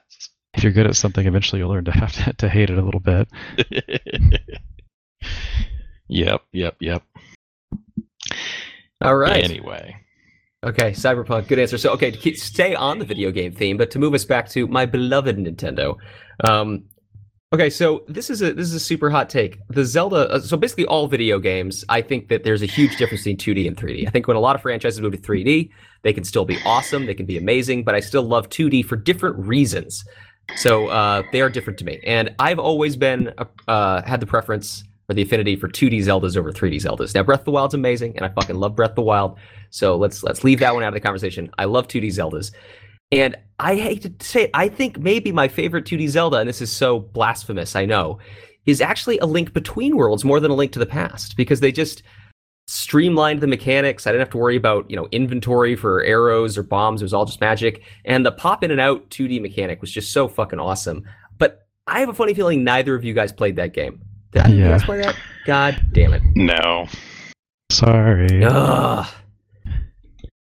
If you're good at something, eventually you'll learn to have to, to hate it a little bit. Yep, yep, yep. All right. Anyway. Okay, Cyberpunk, good answer. So, okay, to keep, stay on the video game theme, but to move us back to my beloved Nintendo. Um, okay, so this is a this is a super hot take. The Zelda, uh, so basically all video games, I think that there's a huge difference between two D and three D. I think when a lot of franchises move to three D, they can still be awesome, they can be amazing, but I still love two D for different reasons. So uh, they are different to me. And I've always been, uh, had the preference... or the affinity for two D Zeldas over three D Zeldas. Now, Breath of the Wild's amazing, and I fucking love Breath of the Wild, so let's let's leave that one out of the conversation. I love two D Zeldas. And I hate to say it, I think maybe my favorite two D Zelda, and this is so blasphemous, I know, is actually A Link Between Worlds more than A Link to the Past, because they just streamlined the mechanics. I didn't have to worry about, you know, inventory for arrows or bombs. It was all just magic. And the pop in and out two D mechanic was just so fucking awesome. But I have a funny feeling neither of you guys played that game. Did I yeah. play that? God damn it. No. Sorry. Ugh. Well,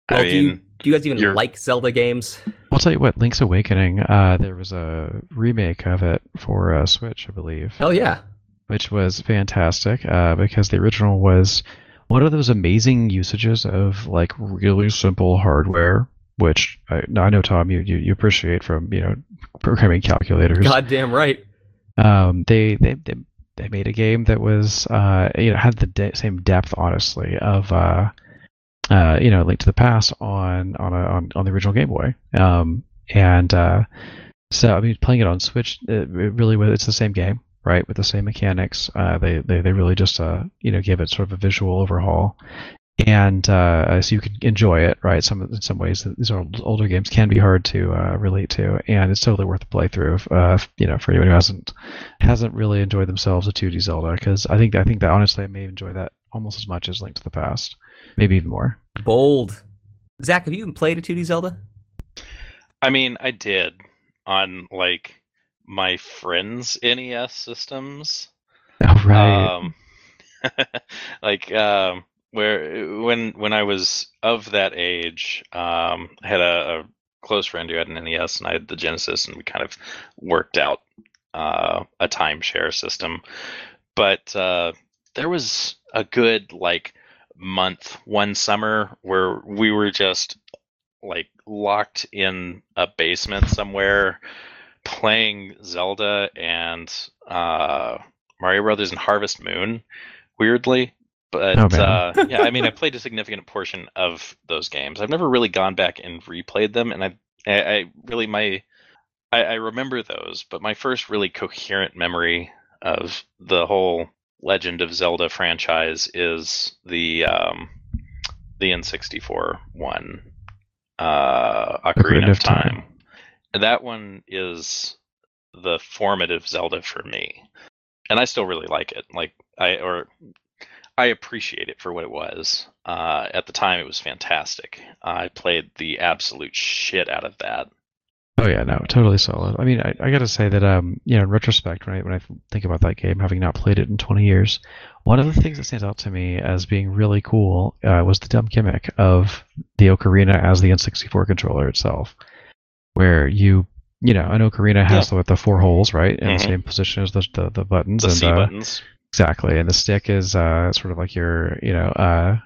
I mean, do, you, do you guys even you're... like Zelda games? I'll tell you what, Link's Awakening, uh, there was a remake of it for uh, Switch, I believe. Hell yeah. Which was fantastic, uh, because the original was one of those amazing usages of like really simple hardware, which I, I know, Tom, you, you, you appreciate from, you know, programming calculators. Goddamn right. Um, they... they, they They made a game that was, uh, you know, had the de- same depth, honestly, of, uh, uh, you know, Link to the Past on on a, on, on the original Game Boy. Um, and uh, so, I mean, playing it on Switch, it, it really was. It's the same game, right, with the same mechanics. Uh, they, they they really just, uh, you know, gave it sort of a visual overhaul, and uh, so you could enjoy it, right? Some in some ways, these old, older games can be hard to uh, relate to, and it's totally worth a playthrough. If, uh, if, you know, for anyone who hasn't hasn't really enjoyed themselves a two D Zelda, because I think I think that honestly, I may enjoy that almost as much as Link to the Past, maybe even more. Bold, Zach, have you even played a two D Zelda? I mean, I did on like my friend's N E S systems. Oh, right. Um, like. Um, Where when when I was of that age, um, I had a, a close friend who had an N E S, and I had the Genesis, and we kind of worked out uh, a timeshare system. But uh, there was a good like month one summer where we were just like locked in a basement somewhere playing Zelda and uh, Mario Brothers and Harvest Moon. Weirdly. But oh, uh, yeah, I mean, I played a significant portion of those games. I've never really gone back and replayed them, and I, I, I really my, I, I remember those. But my first really coherent memory of the whole Legend of Zelda franchise is the um, the N sixty-four one, uh, Ocarina of Time. Time. And that one is the formative Zelda for me, and I still really like it. Like I or I appreciate it for what it was. Uh, at the time, it was fantastic. I played the absolute shit out of that. Oh yeah, no, totally solid. I mean, I, I got to say that, um, you know, in retrospect, right, when I think about that game, having not played it in twenty years, one of the things that stands out to me as being really cool uh, was the dumb gimmick of the ocarina as the N sixty-four controller itself, where you, you know, an ocarina has yeah. the, the four holes, right, in mm-hmm. the same position as the the, the buttons. The and, C uh, buttons. Exactly, and the stick is uh, sort of like your, you know, uh,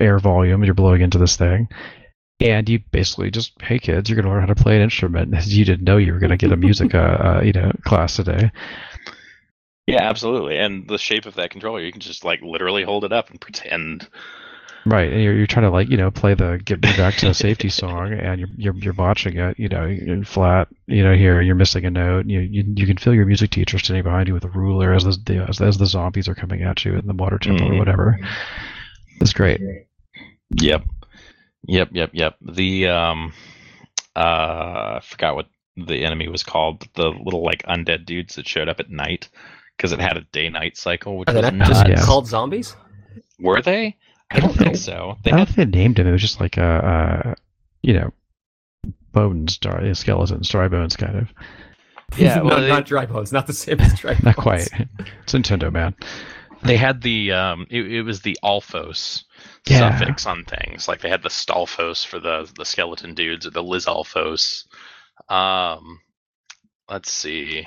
air volume. You're blowing into this thing, and you basically just, hey kids, you're going to learn how to play an instrument. You didn't know you were going to get a music, uh, uh, you know, class today. Yeah, absolutely. And the shape of that controller, you can just like literally hold it up and pretend. Right, and you're you're trying to like, you know, play the "Get Me Back to Safety" song, and you're you're you're botching it, you know, you're flat, you know, here you're missing a note, and you you you can feel your music teacher standing behind you with a ruler as the as, as the zombies are coming at you in the water temple mm-hmm. or whatever. It's great. Yep, yep, yep, yep. The um, uh, I forgot what the enemy was called, but the little like undead dudes that showed up at night because it had a day-night cycle. Which Are they not just yeah. called zombies? Were they? I don't think so. They I don't had, think they named him. It was just like a, uh, you know, bones, dry, skeletons, dry bones, kind of. Yeah, well, no, they, not dry bones. Not the same as dry bones. Not quite. It's Nintendo, man. They had the, um, it, it was the Alphos yeah. suffix on things. Like they had the Stalphos for the, the skeleton dudes, or the Lizalphos. Um, let's see.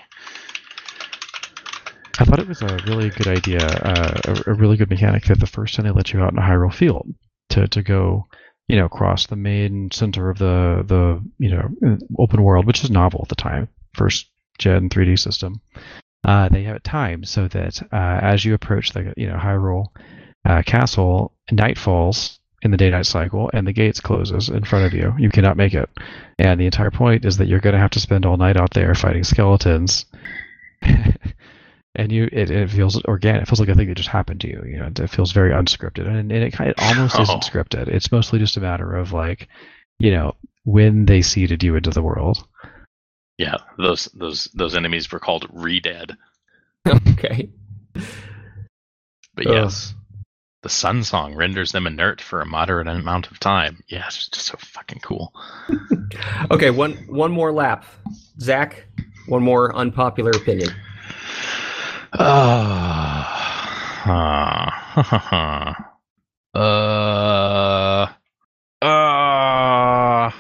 I thought it was a really good idea, uh, a, a really good mechanic that the first time they let you out in a Hyrule Field to, to go, you know, across the main center of the, the you know, open world, which is novel at the time, first gen three D system. Uh, they have it timed so that uh, as you approach the, you know, Hyrule uh, Castle, night falls in the day-night cycle, and the gates closes in front of you. You cannot make it. And the entire point is that you're going to have to spend all night out there fighting skeletons. And you, it, it feels organic. It feels like a thing that just happened to you. You know, it feels very unscripted, and, and it, it almost oh. isn't scripted. It's mostly just a matter of like, you know, when they seeded you into the world. Yeah, those those those enemies were called Re-Dead. Okay. But Ugh. yes, the Sun Song renders them inert for a moderate amount of time. Yeah, it's just so fucking cool. Okay, one one more lap, Zach. One more unpopular opinion. Uh, uh, uh, uh,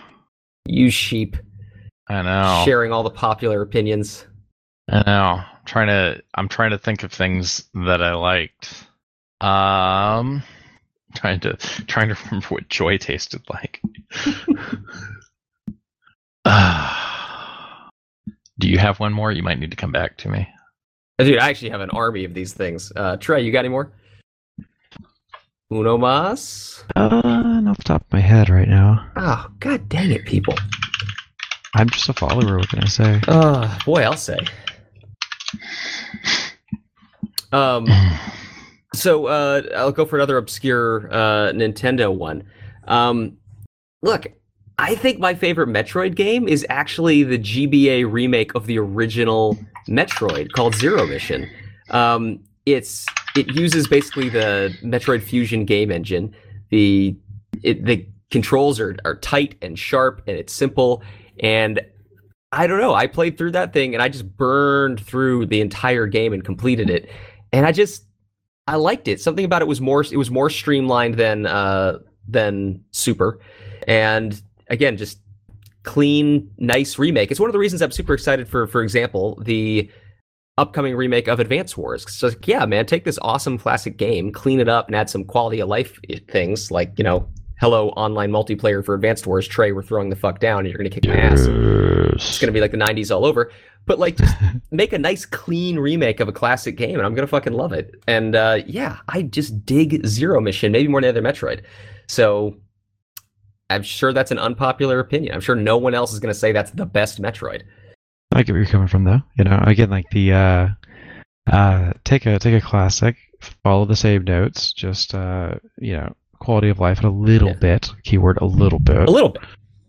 you sheep. I know. Sharing all the popular opinions. I know. I'm trying to I'm trying to think of things that I liked. Um trying to trying to remember what joy tasted like. uh, do you have one more? You might need to come back to me. Dude, I actually have an army of these things. Uh, Trey, you got any more? Uno mas? Uh, not off the top of my head right now. Oh, god dang it, people. I'm just a follower, what can I say? Uh, boy, I'll say. Um, so uh, I'll go for another obscure uh, Nintendo one. Um, look, I think my favorite Metroid game is actually the G B A remake of the original Metroid called Zero Mission. Um, it's it uses basically the Metroid Fusion game engine. The it, the controls are, are tight and sharp, and it's simple. And I don't know. I played through that thing, and I just burned through the entire game and completed it. And I just I liked it. Something about it was more it was more streamlined than uh, than Super. And again, just clean, nice remake. It's one of the reasons I'm super excited for, for example, the upcoming remake of Advance Wars. So, yeah, man, take this awesome classic game, clean it up, and add some quality of life things like, you know, hello, online multiplayer for Advanced Wars, Trey, we're throwing the fuck down, and you're going to kick my ass. It's going to be like the nineties all over. But, like, just make a nice, clean remake of a classic game, and I'm going to fucking love it. And, uh, yeah, I just dig Zero Mission, maybe more than other Metroid. So I'm sure that's an unpopular opinion. I'm sure no one else is going to say that's the best Metroid. I get where you're coming from, though. You know, again, like, the uh, uh, take a take a classic, follow the same notes, just, uh, you know, quality of life a little yeah. bit, keyword a little bit. A little bit.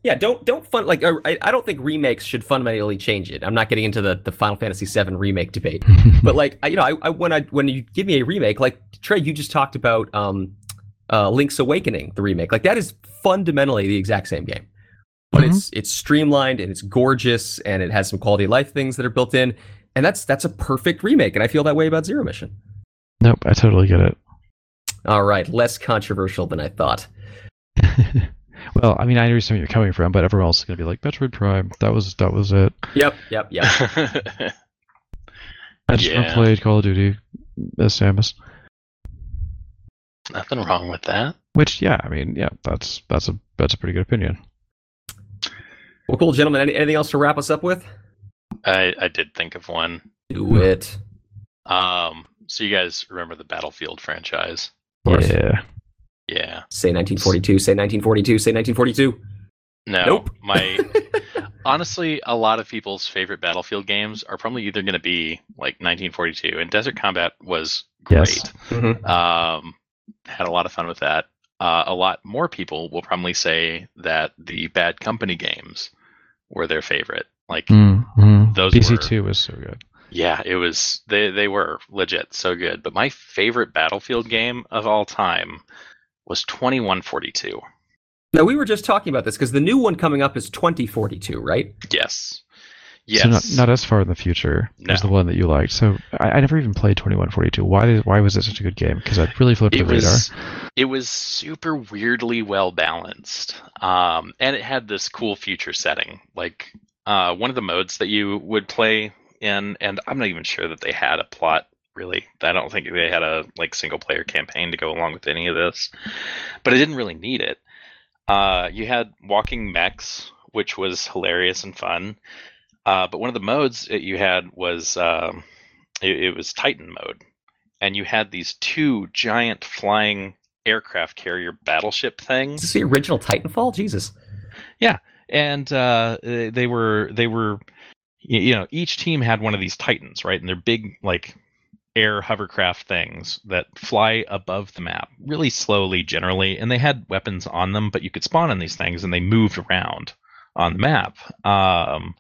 Yeah, don't don't fun like I, I don't think remakes should fundamentally change it. I'm not getting into the, the Final Fantasy seven remake debate. But like I, you know, I, I when I when you give me a remake, like Trey, you just talked about um uh Link's Awakening, the remake. Like that is fundamentally the exact same game. But mm-hmm. it's it's streamlined and it's gorgeous and it has some quality of life things that are built in. And that's that's a perfect remake, and I feel that way about Zero Mission. Nope, I totally get it. All right, less controversial than I thought. Well, I mean, I understand where you're coming from, but everyone else is going to be like, Metroid Prime, that was that was it. Yep, yep, yep. I just yeah. played Call of Duty as Samus. Nothing wrong with that. Which, yeah, I mean, yeah, that's that's a that's a pretty good opinion. Well, cool, gentlemen. Any, anything else to wrap us up with? I, I did think of one. Do it. Um. So you guys remember the Battlefield franchise? Yeah. Yeah. Say nineteen forty-two, say nineteen forty-two, say nineteen forty-two. No. Nope. My honestly, a lot of people's favorite Battlefield games are probably either going to be like nineteen forty-two, and Desert Combat was great. Yes. Mm-hmm. Um, had a lot of fun with that. Uh, a lot more people will probably say that the Bad Company games were their favorite. Like mm-hmm. those P C two were, was so good. Yeah, it was. They they were legit so good. But my favorite Battlefield game of all time was twenty-one forty-two. Now we were just talking about this because the new one coming up is twenty forty-two, right? Yes. Yes. So not, not as far in the future no. as the one that you liked. So I, I never even played twenty-one forty-two. Why did, why was it such a good game? Because I really flipped it the was, radar. It was super weirdly well balanced, um, and it had this cool future setting. Like uh, one of the modes that you would play. And and I'm not even sure that they had a plot, really. I don't think they had a like single-player campaign to go along with any of this. But I didn't really need it. Uh, you had walking mechs, which was hilarious and fun. Uh, but one of the modes that you had was, um, it, it was Titan mode. And you had these two giant flying aircraft carrier battleship things. Is this the original Titanfall? Jesus. Yeah. And uh, they were they were... You know, each team had one of these Titans, right? And they're big, like, air hovercraft things that fly above the map really slowly, generally. And they had weapons on them, but you could spawn on these things, and they moved around on the map. Um,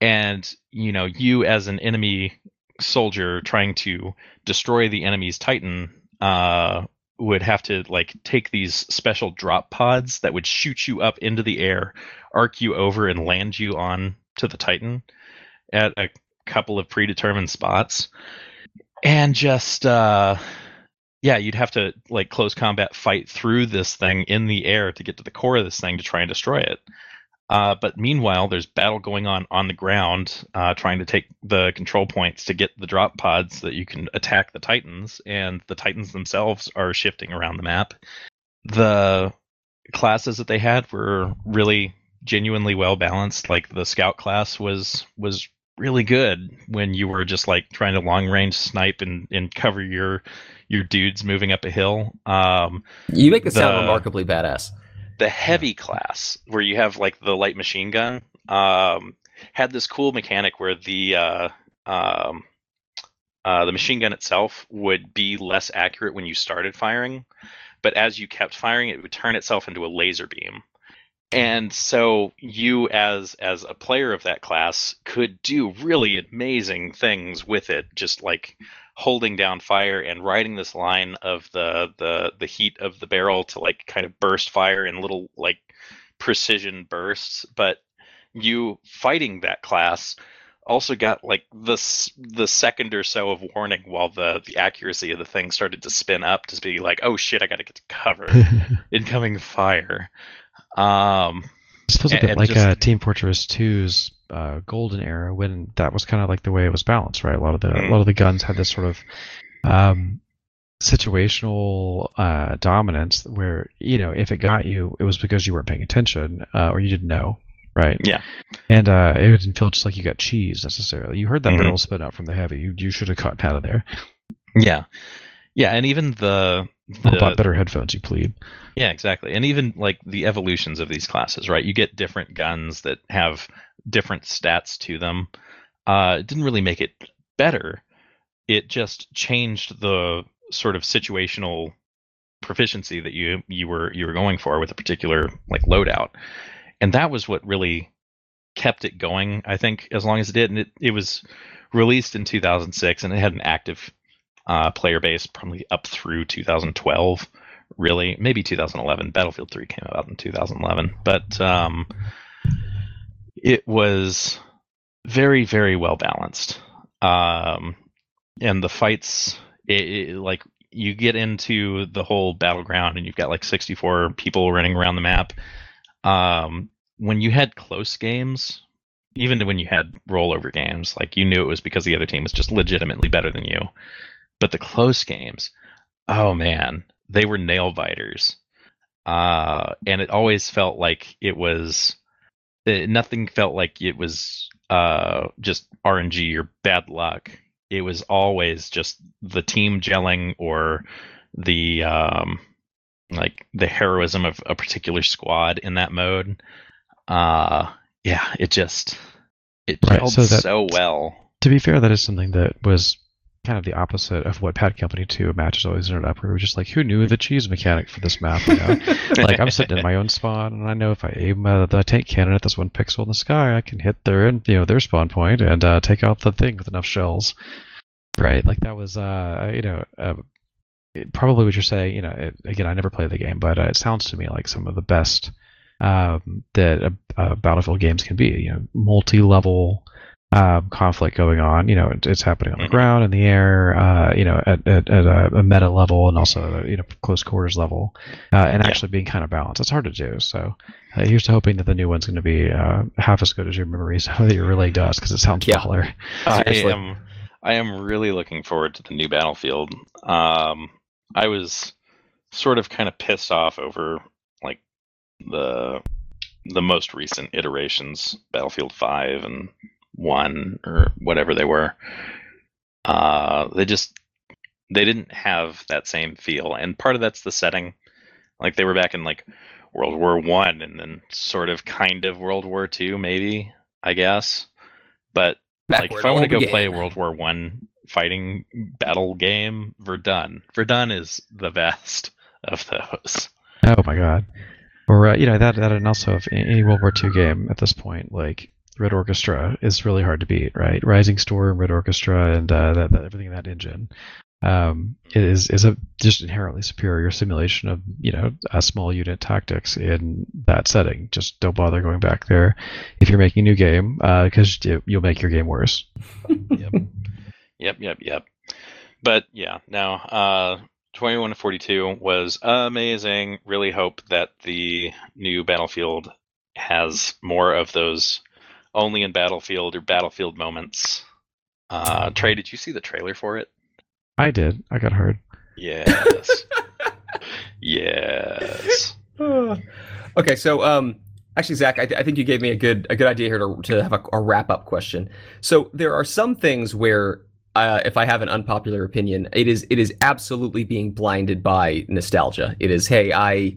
and, you know, you as an enemy soldier trying to destroy the enemy's Titan uh, would have to, like, take these special drop pods that would shoot you up into the air, arc you over, and land you on to the Titan at a couple of predetermined spots, and just uh yeah you'd have to like close combat fight through this thing in the air to get to the core of this thing to try and destroy it, uh but meanwhile there's battle going on on the ground, uh trying to take the control points to get the drop pods so that you can attack the Titans, and the Titans themselves are shifting around the map. The classes that they had were really genuinely well balanced. Like the scout class was was really good when you were just like trying to long range snipe and and cover your your dudes moving up a hill. Um you make it the, sound remarkably badass. The heavy class, where you have like the light machine gun, um had this cool mechanic where the uh um uh the machine gun itself would be less accurate when you started firing, but as you kept firing it would turn itself into a laser beam. And so you, as as a player of that class, could do really amazing things with it, just like holding down fire and riding this line of the the the heat of the barrel to like kind of burst fire in little like precision bursts. But you fighting that class also got like the the second or so of warning while the the accuracy of the thing started to spin up to be like, oh shit, I got to get to cover, incoming fire. Um, this feels a bit like just, uh, Team Fortress two's uh, golden era, when that was kind of like the way it was balanced, right? A lot of the mm-hmm. a lot of the guns had this sort of um, situational uh, dominance where, you know, if it got you, it was because you weren't paying attention uh, or you didn't know. Right. Yeah. And uh, it didn't feel just like you got cheese necessarily. You heard that mm-hmm. barrel spin out from the heavy. You you should have gotten out of there. Yeah. Yeah, and even the... the I bought better headphones, you plead. Yeah, exactly. And even, like, the evolutions of these classes, right? You get different guns that have different stats to them. Uh, it didn't really make it better. It just changed the sort of situational proficiency that you you were you were going for with a particular, like, loadout. And that was what really kept it going, I think, as long as it did. And it, it was released in two thousand six, and it had an active uh, player base probably up through two thousand twelve, really. Maybe two thousand eleven. Battlefield three came out in two thousand eleven. But um, it was very, very well balanced. Um, and the fights, it, it, like, you get into the whole battleground, and you've got, like, sixty-four people running around the map. Um, when you had close games, even when you had rollover games, like, you knew it was because the other team was just legitimately better than you. But the close games, oh man, they were nail biters. Uh, and it always felt like it was, it, nothing felt like it was, uh, just R N G or bad luck. It was always just the team gelling or the, um, like the heroism of a particular squad in that mode. Uh, yeah, it just, it right, held so, that, so well. To be fair, that is something that was kind of the opposite of what Pad Company two matches always ended up, where we were just like, who knew the cheese mechanic for this map? You know? Like, I'm sitting in my own spawn, and I know if I aim uh, the tank cannon at this one pixel in the sky, I can hit their, you know, their spawn point and uh, take out the thing with enough shells. Right, like that was, uh, you know... Uh, probably what you're saying, you know, it, again, I never played the game, but uh, it sounds to me like some of the best um, that uh, uh, Battlefield games can be, you know, multi-level um, conflict going on, you know, it, it's happening on the ground, in the air, uh, you know, at, at, at a, a meta level and also, you know, close quarters level, uh, and yeah. actually being kind of balanced. It's hard to do, so uh, here's to hoping that the new one's going to be uh, half as good as your memories that it really does, because it sounds yeah. baller. I am, I am really looking forward to the new Battlefield. Um, I was sort of kind of pissed off over like the the most recent iterations, Battlefield five and one or whatever they were. Uh, they just they didn't have that same feel, and part of that's the setting. Like they were back in like World War One, and then sort of kind of World War Two, maybe, I guess. But Backward like if I want to go game. play a World War One fighting battle game, Verdun. Verdun is the best of those. Oh my god! Or uh, you know that that and also if any World War Two game at this point, like Red Orchestra is really hard to beat, right? Rising Storm, Red Orchestra, and uh, that, that everything in that engine um, is is a just inherently superior simulation of you know a small unit tactics in that setting. Just don't bother going back there if you're making a new game because uh, you'll make your game worse. Yep. Yep, yep, yep. But yeah, now uh, twenty-one to forty-two was amazing. Really hope that the new Battlefield has more of those only in Battlefield or Battlefield moments. Uh, Trey, did you see the trailer for it? I did. I got hurt. Yes. Yes. Uh, okay, so um, actually, Zach, I, th- I think you gave me a good a good idea here to to have a, a wrap up question. So there are some things where. Uh, if I have an unpopular opinion, it is it is absolutely being blinded by nostalgia. It is, hey, I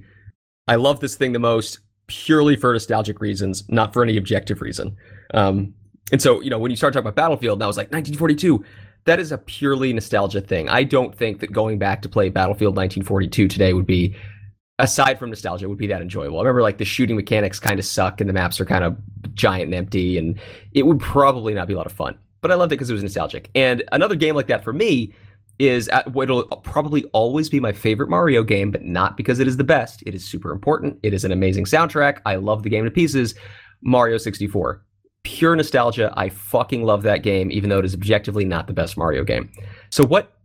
I love this thing the most purely for nostalgic reasons, not for any objective reason. Um, and so, you know, when you start talking about Battlefield, and I was like, nineteen forty-two, that is a purely nostalgia thing. I don't think that going back to play Battlefield nineteen forty-two today would be, aside from nostalgia, would be that enjoyable. I remember, like, the shooting mechanics kind of suck, and the maps are kind of giant and empty, and it would probably not be a lot of fun. But I loved it because it was nostalgic. And another game like that for me is what will probably always be my favorite Mario game, but not because it is the best. It is super important. It is an amazing soundtrack. I love the game to pieces. Mario sixty-four. Pure nostalgia. I fucking love that game, even though it is objectively not the best Mario game. So what?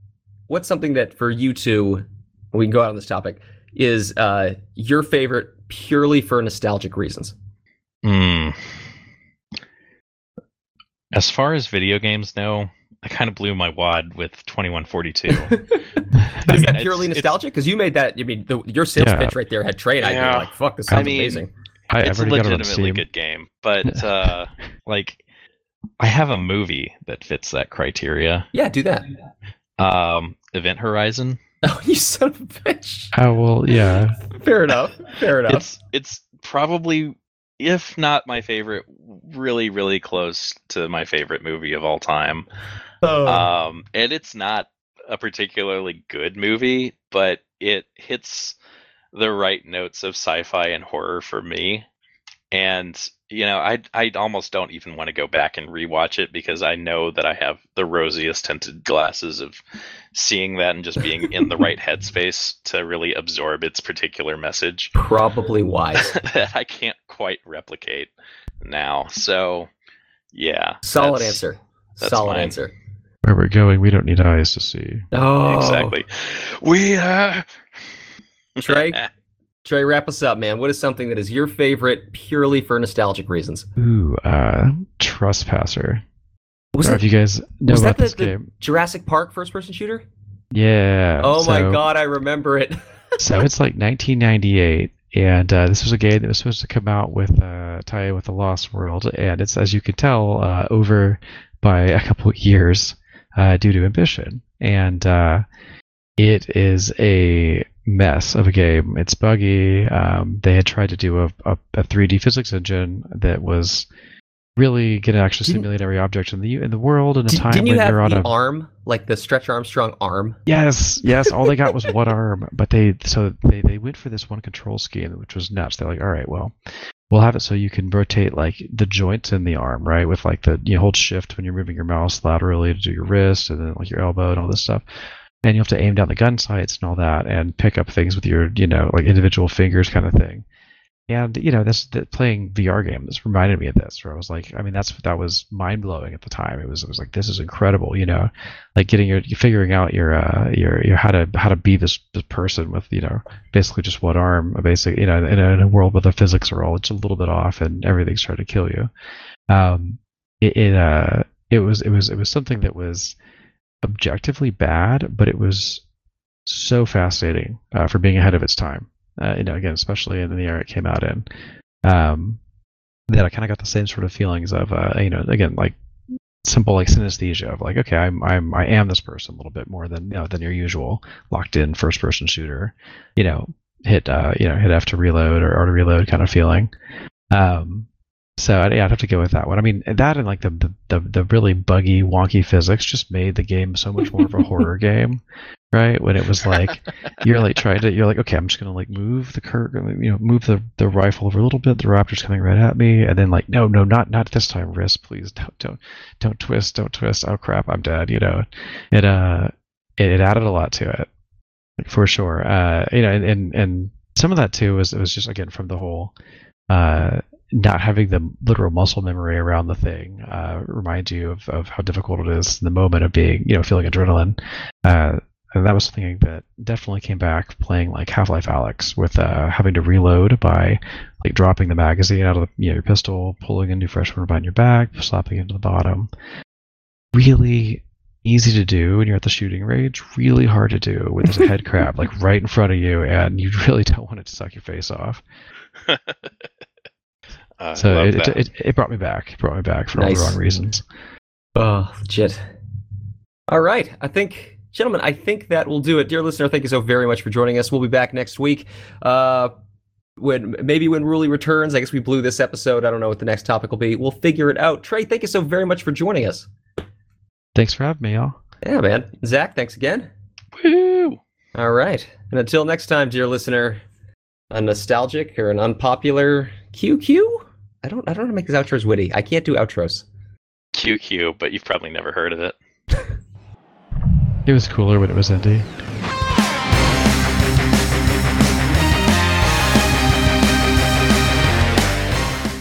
what's something that for you two, we can go out on this topic, is uh, your favorite purely for nostalgic reasons? Hmm. As far as video games, no. I kind of blew my wad with twenty-one forty-two. Is I mean, that purely nostalgic? Because you made that. I mean, the, your sales yeah. pitch right there had Trey and yeah. I'd be like, "Fuck, this sounds I mean, amazing." I, it's a legitimately good game, but uh, like, I have a movie that fits that criteria. Yeah, do that. Um, Event Horizon. Oh, you son of a bitch! Oh well, yeah. Fair enough. Fair enough. It's it's probably, if not my favorite, really, really close to my favorite movie of all time. Oh. Um, and it's not a particularly good movie, but it hits the right notes of sci-fi and horror for me. And, you know, I I almost don't even want to go back and rewatch it because I know that I have the rosiest tinted glasses of seeing that and just being in the right headspace to really absorb its particular message. Probably wise. That I can't quite replicate now. So, yeah. Solid that's, answer. That's Solid mine. answer. Where we're going, we don't need eyes to see. Oh. Exactly. We are... Trey, Trey, wrap us up, man. What is something that is your favorite purely for nostalgic reasons? Ooh, uh, Trespasser. Was I don't that, know if you guys know about the, this game. The Jurassic Park first-person shooter? Yeah. Oh so, my god, I remember it. So it's like nineteen ninety-eight, and uh, this was a game that was supposed to come out with uh, tie with the Lost World, and it's, as you can tell, uh, over by a couple of years uh, due to ambition, and uh, it is a mess of a game. It's buggy. Um, they had tried to do a, a, a three D physics engine that was really going to actually didn't, simulate every object in the in the world in a did, time when they're on a arm, like the Stretch Armstrong arm. Yes, yes. All they got was one arm, but they so they they went for this one control scheme, which was nuts. They're like, all right, well, we'll have it so you can rotate like the joints in the arm, right? With like the you hold shift when you're moving your mouse laterally to do your wrist, and then like your elbow and all this stuff. And you have to aim down the gun sights and all that and pick up things with your, you know, like individual fingers kind of thing. And, you know, that's the, playing V R game. This reminded me of this where I was like, I mean, that's that was mind blowing at the time. It was it was like, this is incredible, you know, like getting your figuring out your uh, your, your how to how to be this, this person with, you know, basically just one arm, basically, you know, in a, in a world where the physics are all just a little bit off and everything's trying to kill you. Um, it it, uh, it was it was it was something that was objectively bad, but it was so fascinating uh, for being ahead of its time. Uh, you know, again, especially in the era it came out in, um, that I kind of got the same sort of feelings of, uh, you know, again, like simple like synesthesia of like, okay, I'm I'm I am this person a little bit more than you know, than your usual locked in first person shooter, you know, hit uh, you know hit F to reload or R to reload kind of feeling. Um, So I'd, yeah, I'd have to go with that one. I mean, that and like the, the, the, the really buggy, wonky physics just made the game so much more of a horror game, right? When it was like you're like trying to, you're like, okay, I'm just gonna like move the cur- you know, move the, the rifle over a little bit. The raptor's coming right at me, and then like, no, no, not not this time, wrist, please, don't don't don't twist, don't twist. Oh crap, I'm dead. You know, it uh, it, it added a lot to it, for sure. Uh, you know, and, and and some of that too was it was just again from the whole, uh. not having the literal muscle memory around the thing uh, reminds you of, of how difficult it is in the moment of being, you know, feeling adrenaline. Uh, and that was something that definitely came back playing like Half-Life Alyx with uh, having to reload by like dropping the magazine out of the, you know, your pistol, pulling a new fresh one around your back, slapping it to the bottom. Really easy to do when you're at the shooting range, really hard to do with this head crab like right in front of you, and you really don't want it to suck your face off. Uh, so it, it it it brought me back. It brought me back for nice. all the wrong reasons. Oh, legit. All right. I think, gentlemen, I think that will do it. Dear listener, thank you so very much for joining us. We'll be back next week. Uh, when maybe when Ruli returns. I guess we blew this episode. I don't know what the next topic will be. We'll figure it out. Trey, thank you so very much for joining us. Thanks for having me, y'all. Yeah, man. Zach, thanks again. Woo! All right. And until next time, dear listener, a nostalgic or an unpopular Q Q? I don't I don't know how to make these outros witty. I can't do outros. Q Q, but you've probably never heard of it. It was cooler when it was indie.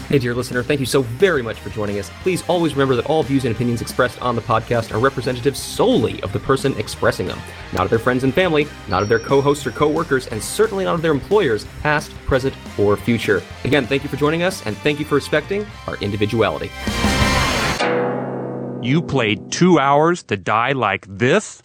Hey, dear listener, thank you so very much for joining us. Please always remember that all views and opinions expressed on the podcast are representative solely of the person expressing them, not of their friends and family, not of their co-hosts or co-workers, and certainly not of their employers, past, present, or future. Again, thank you for joining us, and thank you for respecting our individuality. You played two hours to die like this?